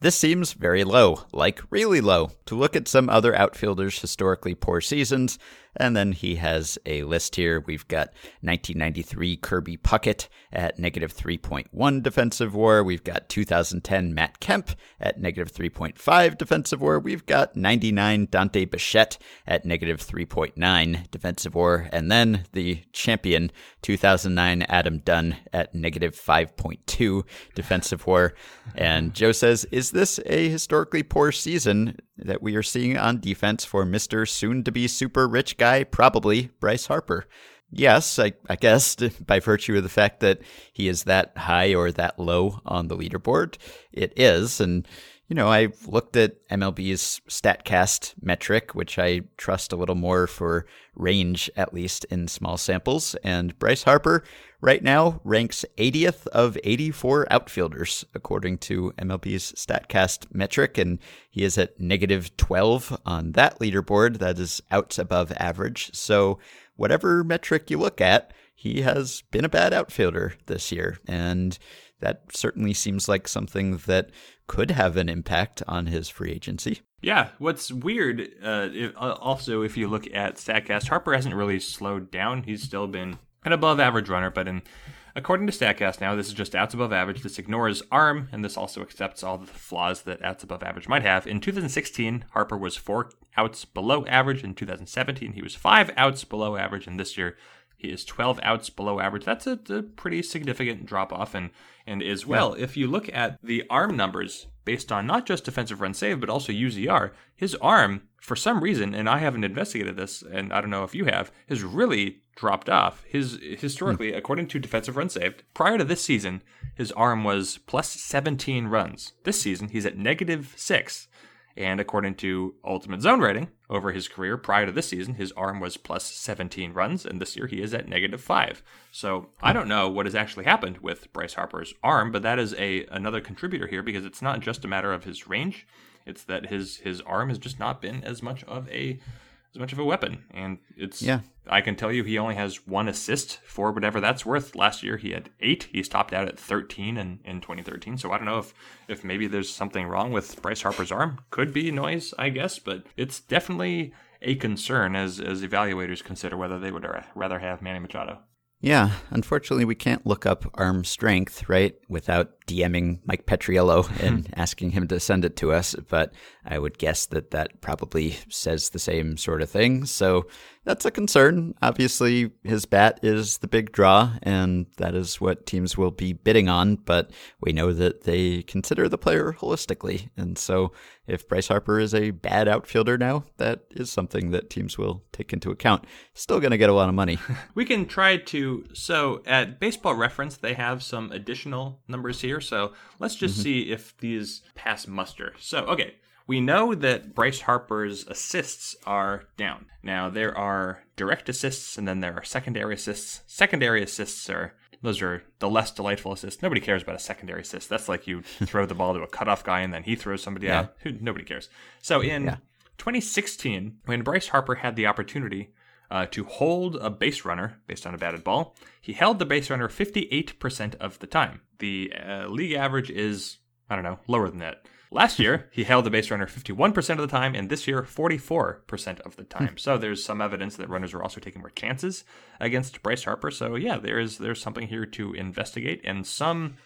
This seems very low, like really low, to look at some other outfielders' historically poor seasons. And then he has a list here. We've got 1993 Kirby Puckett at negative 3.1 defensive WAR. We've got 2010 Matt Kemp at negative 3.5 defensive WAR. We've got 99 Dante Bichette at negative 3.9 defensive WAR. And then the champion, 2009 Adam Dunn at negative 5.2 defensive WAR. And Joe says, is this a historically poor season that we are seeing on defense for Mr. soon-to-be super-rich guy, probably Bryce Harper? Yes, I guess by virtue of the fact that he is that high or that low on the leaderboard, it is. And, you know, I've looked at MLB's StatCast metric, which I trust a little more for range, at least in small samples. And Bryce Harper right now ranks 80th of 84 outfielders, according to MLB's StatCast metric. And he is at negative 12 on that leaderboard. That is outs above average. So whatever metric you look at, he has been a bad outfielder this year. And that certainly seems like something that could have an impact on his free agency. Yeah, what's weird, also, if you look at StatCast, Harper hasn't really slowed down. He's still been an above-average runner, but according to StatCast now, this is just outs above average. This ignores arm, and this also accepts all the flaws that outs above average might have. In 2016, Harper was 4 outs below average. In 2017, he was 5 outs below average, and this year, he is 12 outs below average. That's a pretty significant drop-off and is, well, if you look at the arm numbers based on not just defensive run save, but also UZR, his arm, for some reason, and I haven't investigated this, and I don't know if you have, has really dropped off. Historically, according to defensive run saved, prior to this season, his arm was plus 17 runs. This season, he's at negative 6. And according to Ultimate Zone Rating, over his career prior to this season, his arm was plus 17 runs, and this year he is at negative 5. So I don't know what has actually happened with Bryce Harper's arm, but that is another contributor here, because it's not just a matter of his range; it's that his arm has just not been as much of a weapon. And I can tell you, he only has 1 assist for whatever that's worth. Last year he had 8. He's topped out at 13 in 2013. So I don't know if maybe there's something wrong with Bryce Harper's arm. Could be noise, I guess, but it's definitely a concern as evaluators consider whether they would rather have Manny Machado. Yeah, unfortunately, we can't look up arm strength, right, without DMing Mike Petriello and asking him to send it to us. But I would guess that probably says the same sort of thing. So that's a concern. Obviously, his bat is the big draw, and that is what teams will be bidding on. But we know that they consider the player holistically. And so if Bryce Harper is a bad outfielder now, that is something that teams will take into account. Still going to get a lot of money. We can try to. So at Baseball Reference, they have some additional numbers here. So let's just see if these pass muster. So, okay. We know that Bryce Harper's assists are down. Now, there are direct assists, and then there are secondary assists. Secondary assists are the less delightful assists. Nobody cares about a secondary assist. That's like you throw the ball to a cutoff guy, and then he throws somebody out. Nobody cares. So in 2016, when Bryce Harper had the opportunity to hold a base runner based on a batted ball, he held the base runner 58% of the time. The league average is, I don't know, lower than that. Last year, he held the base runner 51% of the time, and this year, 44% of the time. So there's some evidence that runners are also taking more chances against Bryce Harper. So yeah, there's something here to investigate, and some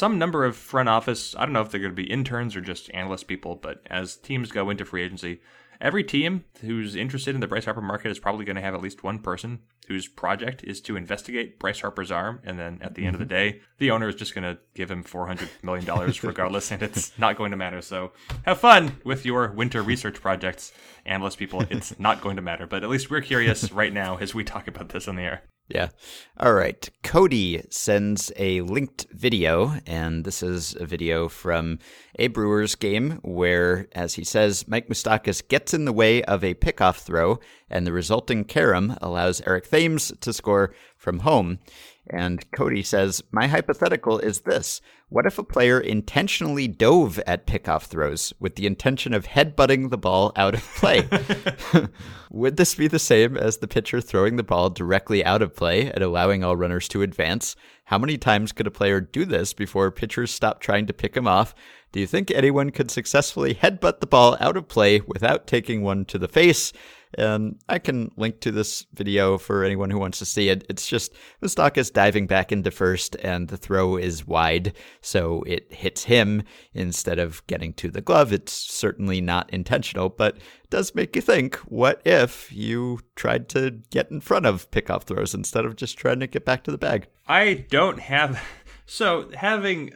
number of front office, I don't know if they're going to be interns or just analyst people, but as teams go into free agency, every team who's interested in the Bryce Harper market is probably going to have at least one person whose project is to investigate Bryce Harper's arm. And then at the end of the day, the owner is just going to give him $400 million regardless, and it's not going to matter. So have fun with your winter research projects, analyst people. It's not going to matter. But at least we're curious right now as we talk about this on the air. Yeah. All right. Cody sends a linked video, and this is a video from a Brewers game where, as he says, Mike Moustakas gets in the way of a pickoff throw, and the resulting carom allows Eric Thames to score from home. And Cody says, my hypothetical is this. What if a player intentionally dove at pickoff throws with the intention of headbutting the ball out of play? Would this be the same as the pitcher throwing the ball directly out of play and allowing all runners to advance? How many times could a player do this before pitchers stop trying to pick him off? Do you think anyone could successfully headbutt the ball out of play without taking one to the face? And I can link to this video for anyone who wants to see it. It's just Moustakas diving back into first, and the throw is wide, so it hits him instead of getting to the glove. It's certainly not intentional, but it does make you think, what if you tried to get in front of pickoff throws instead of just trying to get back to the bag? I don't have... So having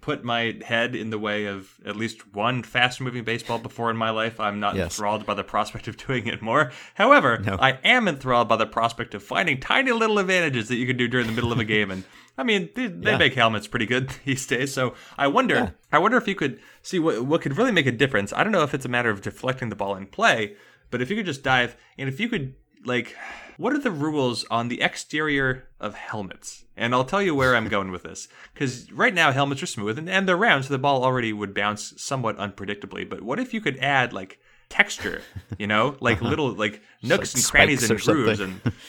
put my head in the way of at least one fast-moving baseball before in my life, I'm not enthralled by the prospect of doing it more. However, I am enthralled by the prospect of finding tiny little advantages that you can do during the middle of a game. And I mean, they make helmets pretty good these days. So I wonder if you could see what could really make a difference. I don't know if it's a matter of deflecting the ball in play, but if you could just dive, and if you could, like, what are the rules on the exterior of helmets? And I'll tell you where I'm going with this. Because right now, helmets are smooth and they're round, so the ball already would bounce somewhat unpredictably. But what if you could add, like, texture, you know? Like little, like, nooks and crannies and grooves.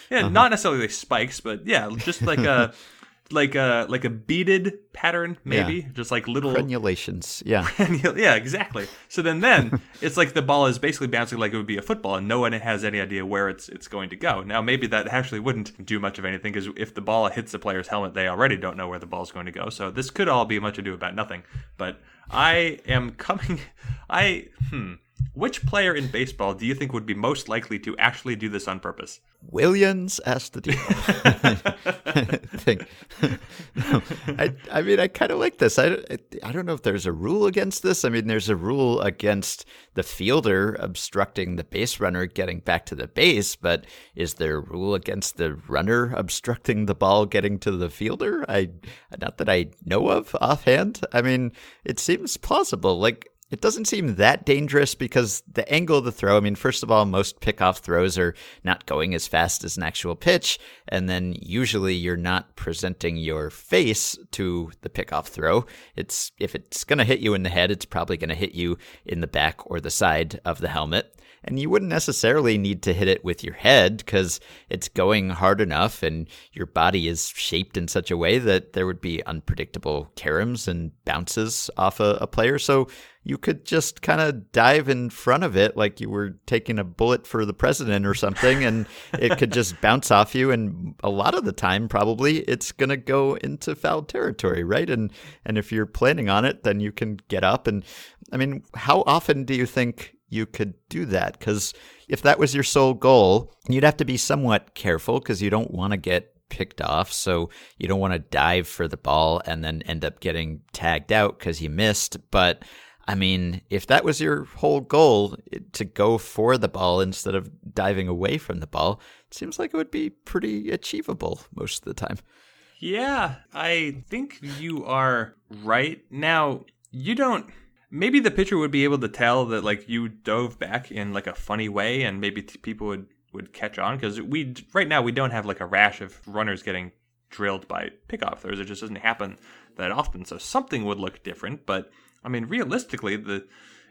And not necessarily like spikes, but just like a... like a beaded pattern, maybe just like little granulations. Yeah, exactly. So then it's like the ball is basically bouncing like it would be a football, and no one has any idea where it's going to go. Now, maybe that actually wouldn't do much of anything, because if the ball hits the player's helmet, they already don't know where the ball is going to go. So this could all be much ado about nothing. But I am coming. Which player in baseball do you think would be most likely to actually do this on purpose? Willians Astudillo. I mean, I kind of like this. I don't know if there's a rule against this. I mean, there's a rule against the fielder obstructing the base runner getting back to the base, but is there a rule against the runner obstructing the ball getting to the fielder? Not that I know of offhand. I mean, it seems plausible. Like, it doesn't seem that dangerous because the angle of the throw, I mean, first of all, most pickoff throws are not going as fast as an actual pitch. And then usually you're not presenting your face to the pickoff throw. If it's going to hit you in the head, it's probably going to hit you in the back or the side of the helmet. And you wouldn't necessarily need to hit it with your head because it's going hard enough and your body is shaped in such a way that there would be unpredictable caroms and bounces off a player. So you could just kind of dive in front of it like you were taking a bullet for the president or something, and it could just bounce off you. And a lot of the time, probably, it's going to go into foul territory, right? And if you're planning on it, then you can get up. And I mean, how often do you think you could do that? Because if that was your sole goal, you'd have to be somewhat careful because you don't want to get picked off. So you don't want to dive for the ball and then end up getting tagged out because you missed. But I mean, if that was your whole goal, to go for the ball instead of diving away from the ball, it seems like it would be pretty achievable most of the time. Yeah, I think you are right. Now, maybe the pitcher would be able to tell that, like, you dove back in like a funny way, and maybe people would catch on, because right now we don't have like a rash of runners getting drilled by pickoff throws. It just doesn't happen that often. So something would look different. But I mean, realistically,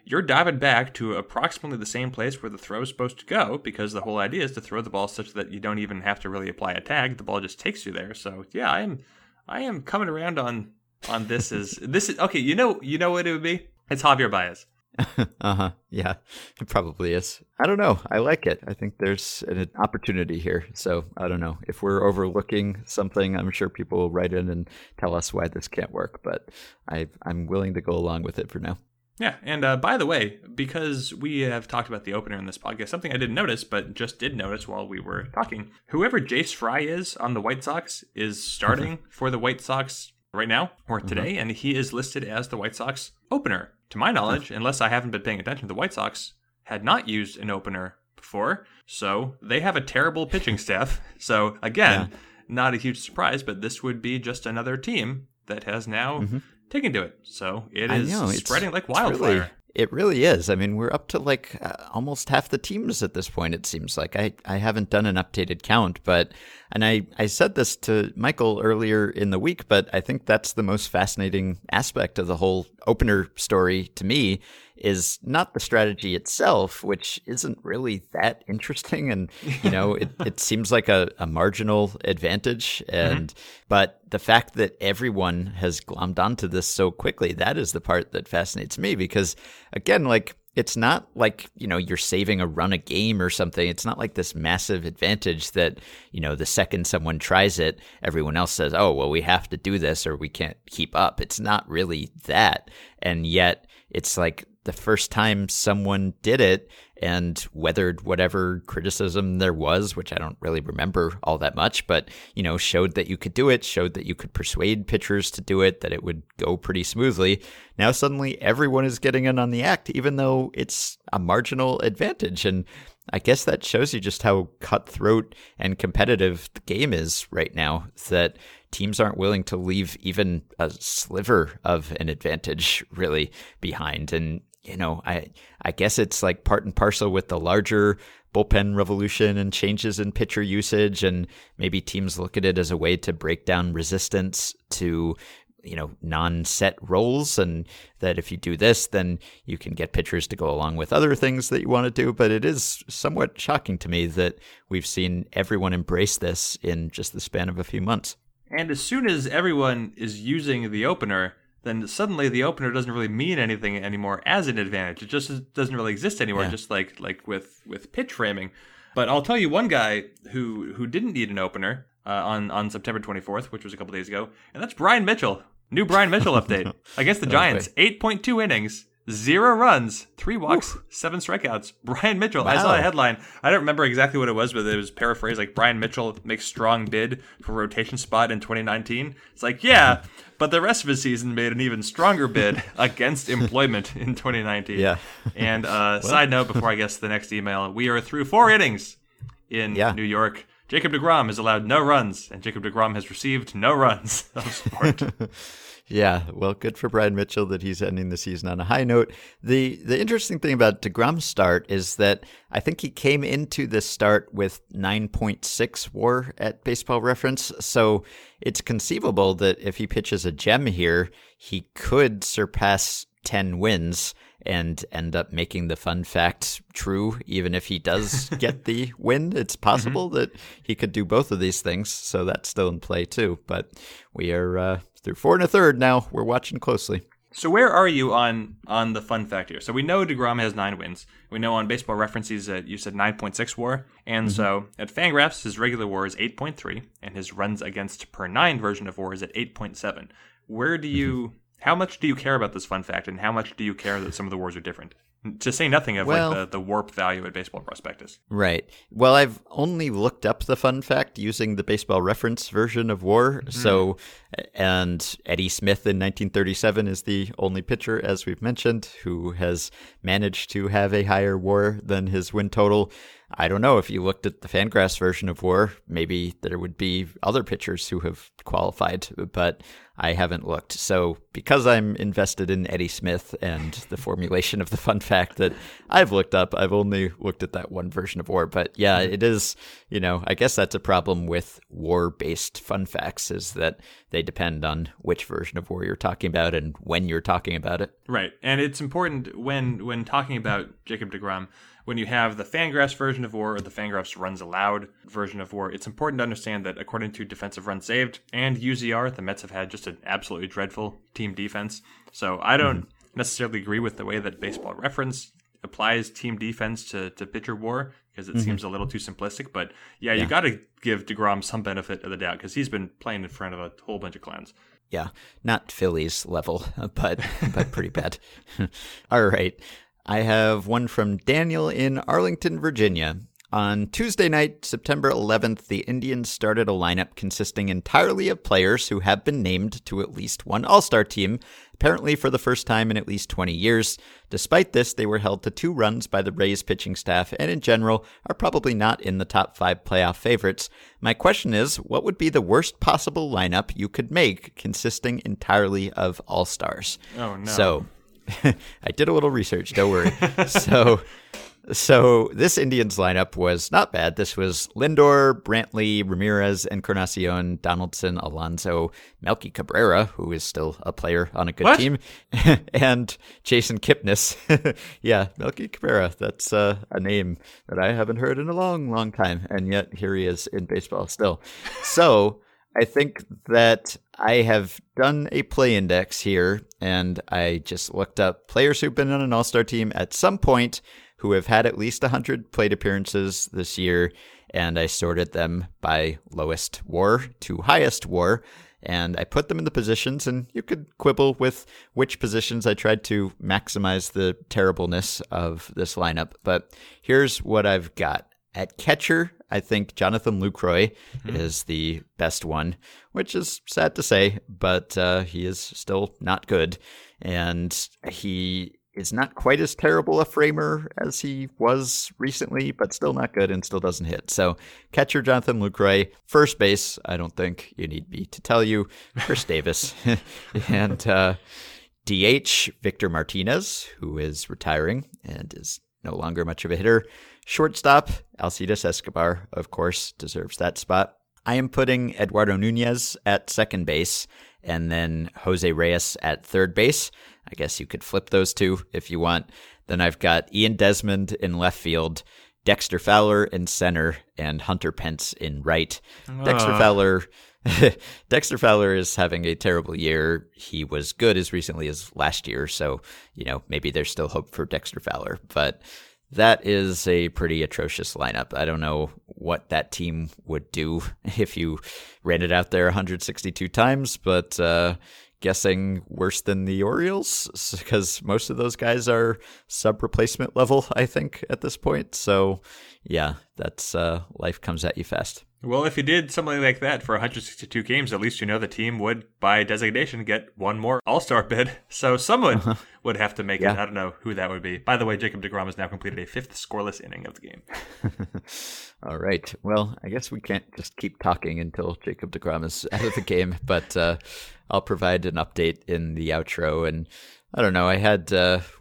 you're diving back to approximately the same place where the throw is supposed to go, because the whole idea is to throw the ball such that you don't even have to really apply a tag. The ball just takes you there. So yeah, I am coming around on this. Okay, you know what it would be? It's Javier Baez. Uh-huh. Yeah, it probably is. I don't know. I like it. I think there's an opportunity here. So I don't know if we're overlooking something. I'm sure people will write in and tell us why this can't work, but I'm willing to go along with it for now. Yeah. And by the way, because we have talked about the opener in this podcast, something I didn't notice, but just did notice while we were talking, whoever Jace Fry is on the White Sox is starting for the White Sox right now or today. And he is listed as the White Sox opener. To my knowledge, unless I haven't been paying attention, the White Sox had not used an opener before. So they have a terrible pitching staff. So again, not a huge surprise, but this would be just another team that has now taken to it. So it is spreading like wildfire. It really is. I mean, we're up to like almost half the teams at this point, it seems like. I haven't done an updated count, but, and I said this to Michael earlier in the week, but I think that's the most fascinating aspect of the whole opener story to me is not the strategy itself, which isn't really that interesting. And, you know, it seems like a marginal advantage. And, but the fact that everyone has glommed onto this so quickly, that is the part that fascinates me because, again, like, it's not like, you know, you're saving a run a game or something. It's not like this massive advantage that, you know, the second someone tries it, everyone else says, oh, well, we have to do this or we can't keep up. It's not really that. And yet it's like the first time someone did it and weathered whatever criticism there was, which I don't really remember all that much, but, you know, showed that you could do it, showed that you could persuade pitchers to do it, that it would go pretty smoothly. Now suddenly everyone is getting in on the act, even though it's a marginal advantage. And I guess that shows you just how cutthroat and competitive the game is right now, that teams aren't willing to leave even a sliver of an advantage really behind. And, you know, I guess it's like part and parcel with the larger bullpen revolution and changes in pitcher usage. And maybe teams look at it as a way to break down resistance to, you know, non-set roles, and that if you do this, then you can get pitchers to go along with other things that you want to do. But it is somewhat shocking to me that we've seen everyone embrace this in just the span of a few months. And as soon as everyone is using the opener, then suddenly the opener doesn't really mean anything anymore as an advantage. It just doesn't really exist anywhere, just like with pitch framing. But I'll tell you one guy who didn't need an opener on September 24th, which was a couple days ago, and that's Brian Mitchell. New Brian Mitchell update against the Giants. 8.2 innings, 0 runs, 3 walks, 7 strikeouts. Brian Mitchell. Wow. I saw a headline. I don't remember exactly what it was, but it was paraphrased like Brian Mitchell makes strong bid for rotation spot in 2019. It's like, yeah, but the rest of his season made an even stronger bid against employment in 2019. Yeah. And side note, before I guess the next email, we are through 4 innings in New York. Jacob deGrom has allowed no runs, and Jacob deGrom has received no runs of support. Yeah, well, good for Brian Mitchell that he's ending the season on a high note. The interesting thing about deGrom's start is that I think he came into this start with 9.6 WAR at Baseball Reference, so it's conceivable that if he pitches a gem here, he could surpass 10 wins and end up making the fun fact true, even if he does get the win. It's possible that he could do both of these things, so that's still in play too. But we are through 4 1/3 now. We're watching closely. So where are you on the fun fact here? So we know DeGrom has 9 wins. We know on Baseball References that you said 9.6 WAR. And so at Fangraphs, his regular WAR is 8.3, and his runs against per 9 version of WAR is at 8.7. Where do you... How much do you care about this fun fact, and how much do you care that some of the WARs are different? To say nothing of the warp value at Baseball Prospectus. Right. Well, I've only looked up the fun fact using the Baseball Reference version of WAR. So, and Eddie Smith in 1937 is the only pitcher, as we've mentioned, who has managed to have a higher WAR than his win total. I don't know if you looked at the Fangraphs version of WAR, maybe there would be other pitchers who have qualified, but I haven't looked. So because I'm invested in Eddie Smith and the formulation of the fun fact that I've looked up, I've only looked at that one version of WAR. But yeah, it is, you know, I guess that's a problem with WAR-based fun facts is that they depend on which version of WAR you're talking about and when you're talking about it. Right. And it's important when talking about Jacob deGrom, when you have the Fangraphs version of WAR or the Fangraphs runs allowed version of WAR, it's important to understand that according to defensive runs saved and UZR, the Mets have had just an absolutely dreadful team defense. So I don't necessarily agree with the way that Baseball Reference applies team defense to pitcher war, because it seems a little too simplistic. But yeah, you got to give DeGrom some benefit of the doubt because he's been playing in front of a whole bunch of clowns. Yeah, not Phillies level, but pretty bad. All right. I have one from Daniel in Arlington, Virginia. On Tuesday night, September 11th, the Indians started a lineup consisting entirely of players who have been named to at least one All-Star team, apparently for the first time in at least 20 years. Despite this, they were held to 2 runs by the Rays pitching staff and in general are probably not in the top 5 playoff favorites. My question is, what would be the worst possible lineup you could make consisting entirely of All-Stars? Oh, no. So, I did a little research, don't worry. So this Indians lineup was not bad. This was Lindor, Brantley, Ramirez, Encarnacion, Donaldson, Alonso, Melky Cabrera, who is still a player on a good team, and Jason Kipnis. Yeah, Melky Cabrera. That's a name that I haven't heard in a long, long time, and yet here he is in baseball still. So I think that I have done a play index here, and I just looked up players who've been on an All-Star team at some point who have had at least 100 plate appearances this year, and I sorted them by lowest WAR to highest WAR, and I put them in the positions, and you could quibble with which positions. I tried to maximize the terribleness of this lineup, but here's what I've got. At catcher, I think Jonathan Lucroy is the best one, which is sad to say, but he is still not good, and he is not quite as terrible a framer as he was recently, but still not good and still doesn't hit. So catcher Jonathan Lucroy. First base, I don't think you need me to tell you, Chris Davis. And DH, Victor Martinez, who is retiring and is no longer much of a hitter. Shortstop, Alcides Escobar, of course, deserves that spot. I am putting Eduardo Nunez at second base and then Jose Reyes at third base. I guess you could flip those two if you want. Then I've got Ian Desmond in left field, Dexter Fowler in center, and Hunter Pence in right. Dexter Fowler is having a terrible year. He was good as recently as last year, so you know maybe there's still hope for Dexter Fowler. But that is a pretty atrocious lineup. I don't know what that team would do if you ran it out there 162 times, but guessing worse than the Orioles because most of those guys are sub-replacement level, I think, at this point. So, yeah, that's life comes at you fast. Well, if you did something like that for 162 games, at least you know the team would, by designation, get one more All-Star bid. So someone would have to make it. I don't know who that would be. By the way, Jacob deGrom has now completed a 5th scoreless inning of the game. All right. Well, I guess we can't just keep talking until Jacob deGrom is out of the game, but I'll provide an update in the outro. And I don't know. I had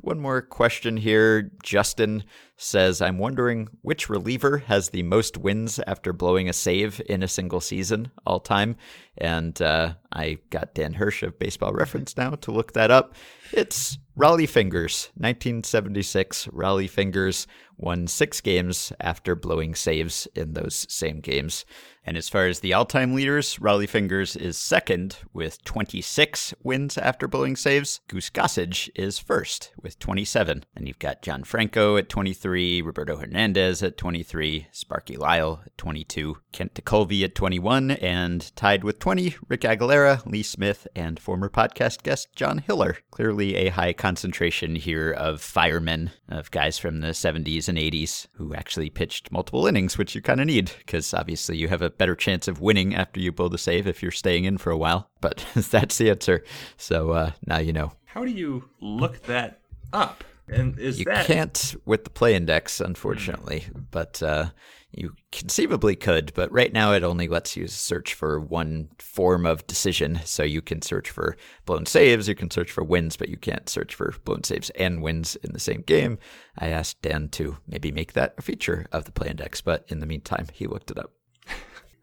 one more question here. Justin says, I'm wondering which reliever has the most wins after blowing a save in a single season all time. And I got Dan Hirsch of Baseball Reference now to look that up. It's Raleigh Fingers, 1976. Raleigh Fingers won 6 games after blowing saves in those same games. And as far as the all-time leaders, Raleigh Fingers is second with 26 wins after blowing saves. Goose Gossage is first with 27. And you've got John Franco at 23, Roberto Hernandez at 23, Sparky Lyle at 22, Kent DeColvey at 21, and tied with 20, Rick Aguilera, Lee Smith, and former podcast guest John Hiller. Clearly a high concentration here of firemen, of guys from the 70s and 80s who actually pitched multiple innings, which you kind of need because obviously you have a better chance of winning after you blow the save if you're staying in for a while. But that's the answer. So now you know. How do you look that up? And you can't with the play index, unfortunately, but you conceivably could. But right now it only lets you search for one form of decision. So you can search for blown saves, you can search for wins, but you can't search for blown saves and wins in the same game. I asked Dan to maybe make that a feature of the play index, but in the meantime, he looked it up.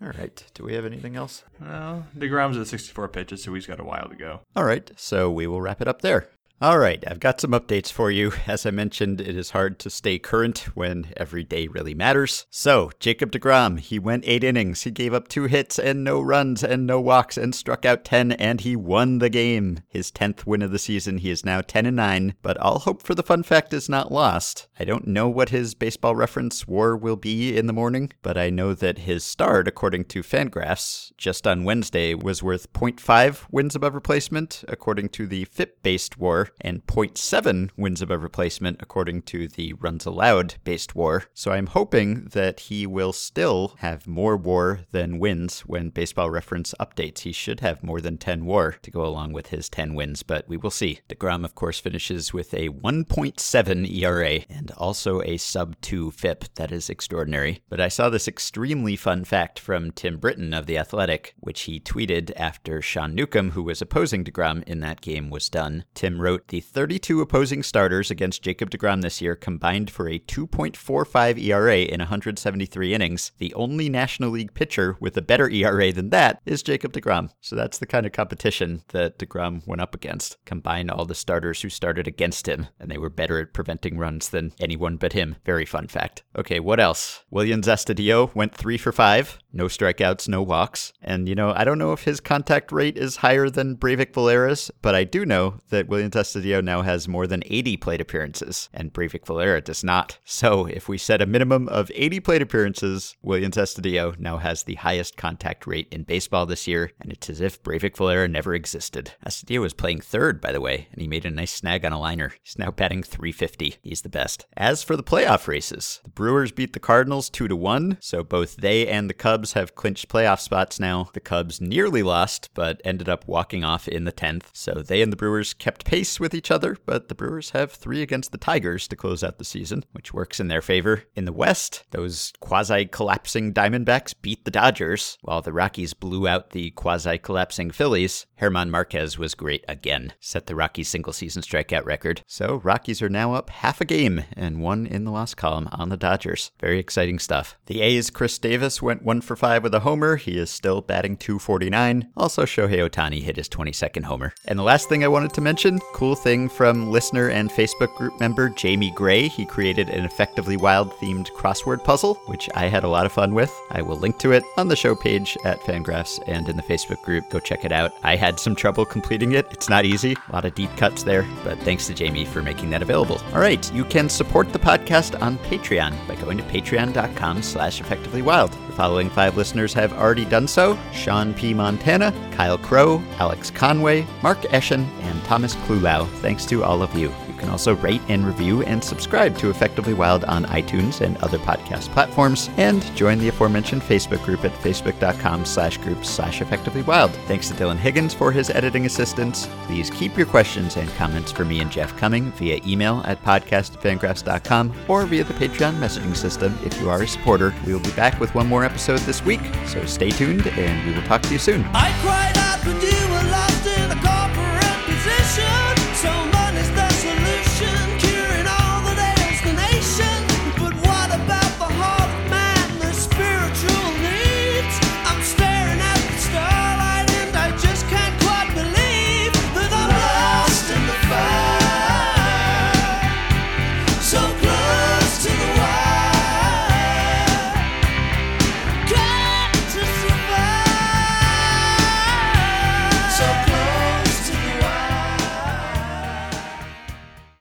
All right. Do we have anything else? Well, DeGrom's at 64 pitches, so he's got a while to go. All right. So we will wrap it up there. All right, I've got some updates for you. As I mentioned, it is hard to stay current when every day really matters. So, Jacob deGrom, he went 8 innings. He gave up 2 hits and no runs and no walks and struck out 10, and he won the game. His 10th win of the season. He is now 10-9, but all hope for the fun fact is not lost. I don't know what his baseball reference WAR will be in the morning, but I know that his start, according to Fangraphs, just on Wednesday was worth 0.5 wins above replacement, according to the FIP-based WAR, and 0.7 wins above replacement according to the runs allowed based WAR. So I'm hoping that he will still have more WAR than wins when baseball reference updates. He should have more than 10 WAR to go along with his 10 wins, but we will see. DeGrom, of course, finishes with a 1.7 ERA and also a sub-2 FIP. That is extraordinary. But I saw this extremely fun fact from Tim Britton of The Athletic, which he tweeted after Sean Newcomb, who was opposing DeGrom in that game, was done. Tim wrote, the 32 opposing starters against Jacob deGrom this year combined for a 2.45 ERA in 173 innings. The only National League pitcher with a better ERA than that is Jacob deGrom. So that's the kind of competition that deGrom went up against. Combine all the starters who started against him, and they were better at preventing runs than anyone but him. Very fun fact. Okay, what else? Willians Astudillo went 3 for 5. No strikeouts, no walks. And, you know, I don't know if his contact rate is higher than Breivik Valera's, but I do know that Willians Astudillo now has more than 80 plate appearances, and Breivik Valera does not. So if we set a minimum of 80 plate appearances, Willians Astudillo now has the highest contact rate in baseball this year, and it's as if Breivik Valera never existed. Astudillo was playing third, by the way, and he made a nice snag on a liner. He's now batting .350. He's the best. As for the playoff races, the Brewers beat the Cardinals 2-1, so both they and the Cubs have clinched playoff spots now. The Cubs nearly lost, but ended up walking off in the 10th, so they and the Brewers kept pace with each other, but the Brewers have 3 against the Tigers to close out the season, which works in their favor. In the West, those quasi-collapsing Diamondbacks beat the Dodgers, while the Rockies blew out the quasi-collapsing Phillies. Germán Márquez was great again, set the Rockies single-season strikeout record. So Rockies are now up half a game and 1 in the loss column on the Dodgers. Very exciting stuff. The A's' Chris Davis went 1 for 5 with a homer. He is still batting .249. Also, Shohei Ohtani hit his 22nd homer. And the last thing I wanted to mention, cool thing from listener and Facebook group member Jamie Gray. He created an Effectively Wild-themed crossword puzzle, which I had a lot of fun with. I will link to it on the show page at Fangraphs and in the Facebook group. Go check it out. I had some trouble completing it. It's not easy. A lot of deep cuts there, but thanks to Jamie for making that available. All right, you can support the podcast on Patreon by going to patreon.com/effectivelywild. The following 5 listeners have already done so: Sean P. Montana, Kyle Crow, Alex Conway, Mark Eschen, and Thomas Klulau. Thanks to all of you. You can also rate and review and subscribe to Effectively Wild on iTunes and other podcast platforms, and join the aforementioned Facebook group at facebook.com/groups/effectivelywild. Thanks to Dylan Higgins for his editing assistance. Please keep your questions and comments for me and Jeff coming via email at podcast@fangraphs.com or via the Patreon messaging system if you are a supporter. We will be back with one more episode this week, so stay tuned and we will talk to you soon. I cried out for you.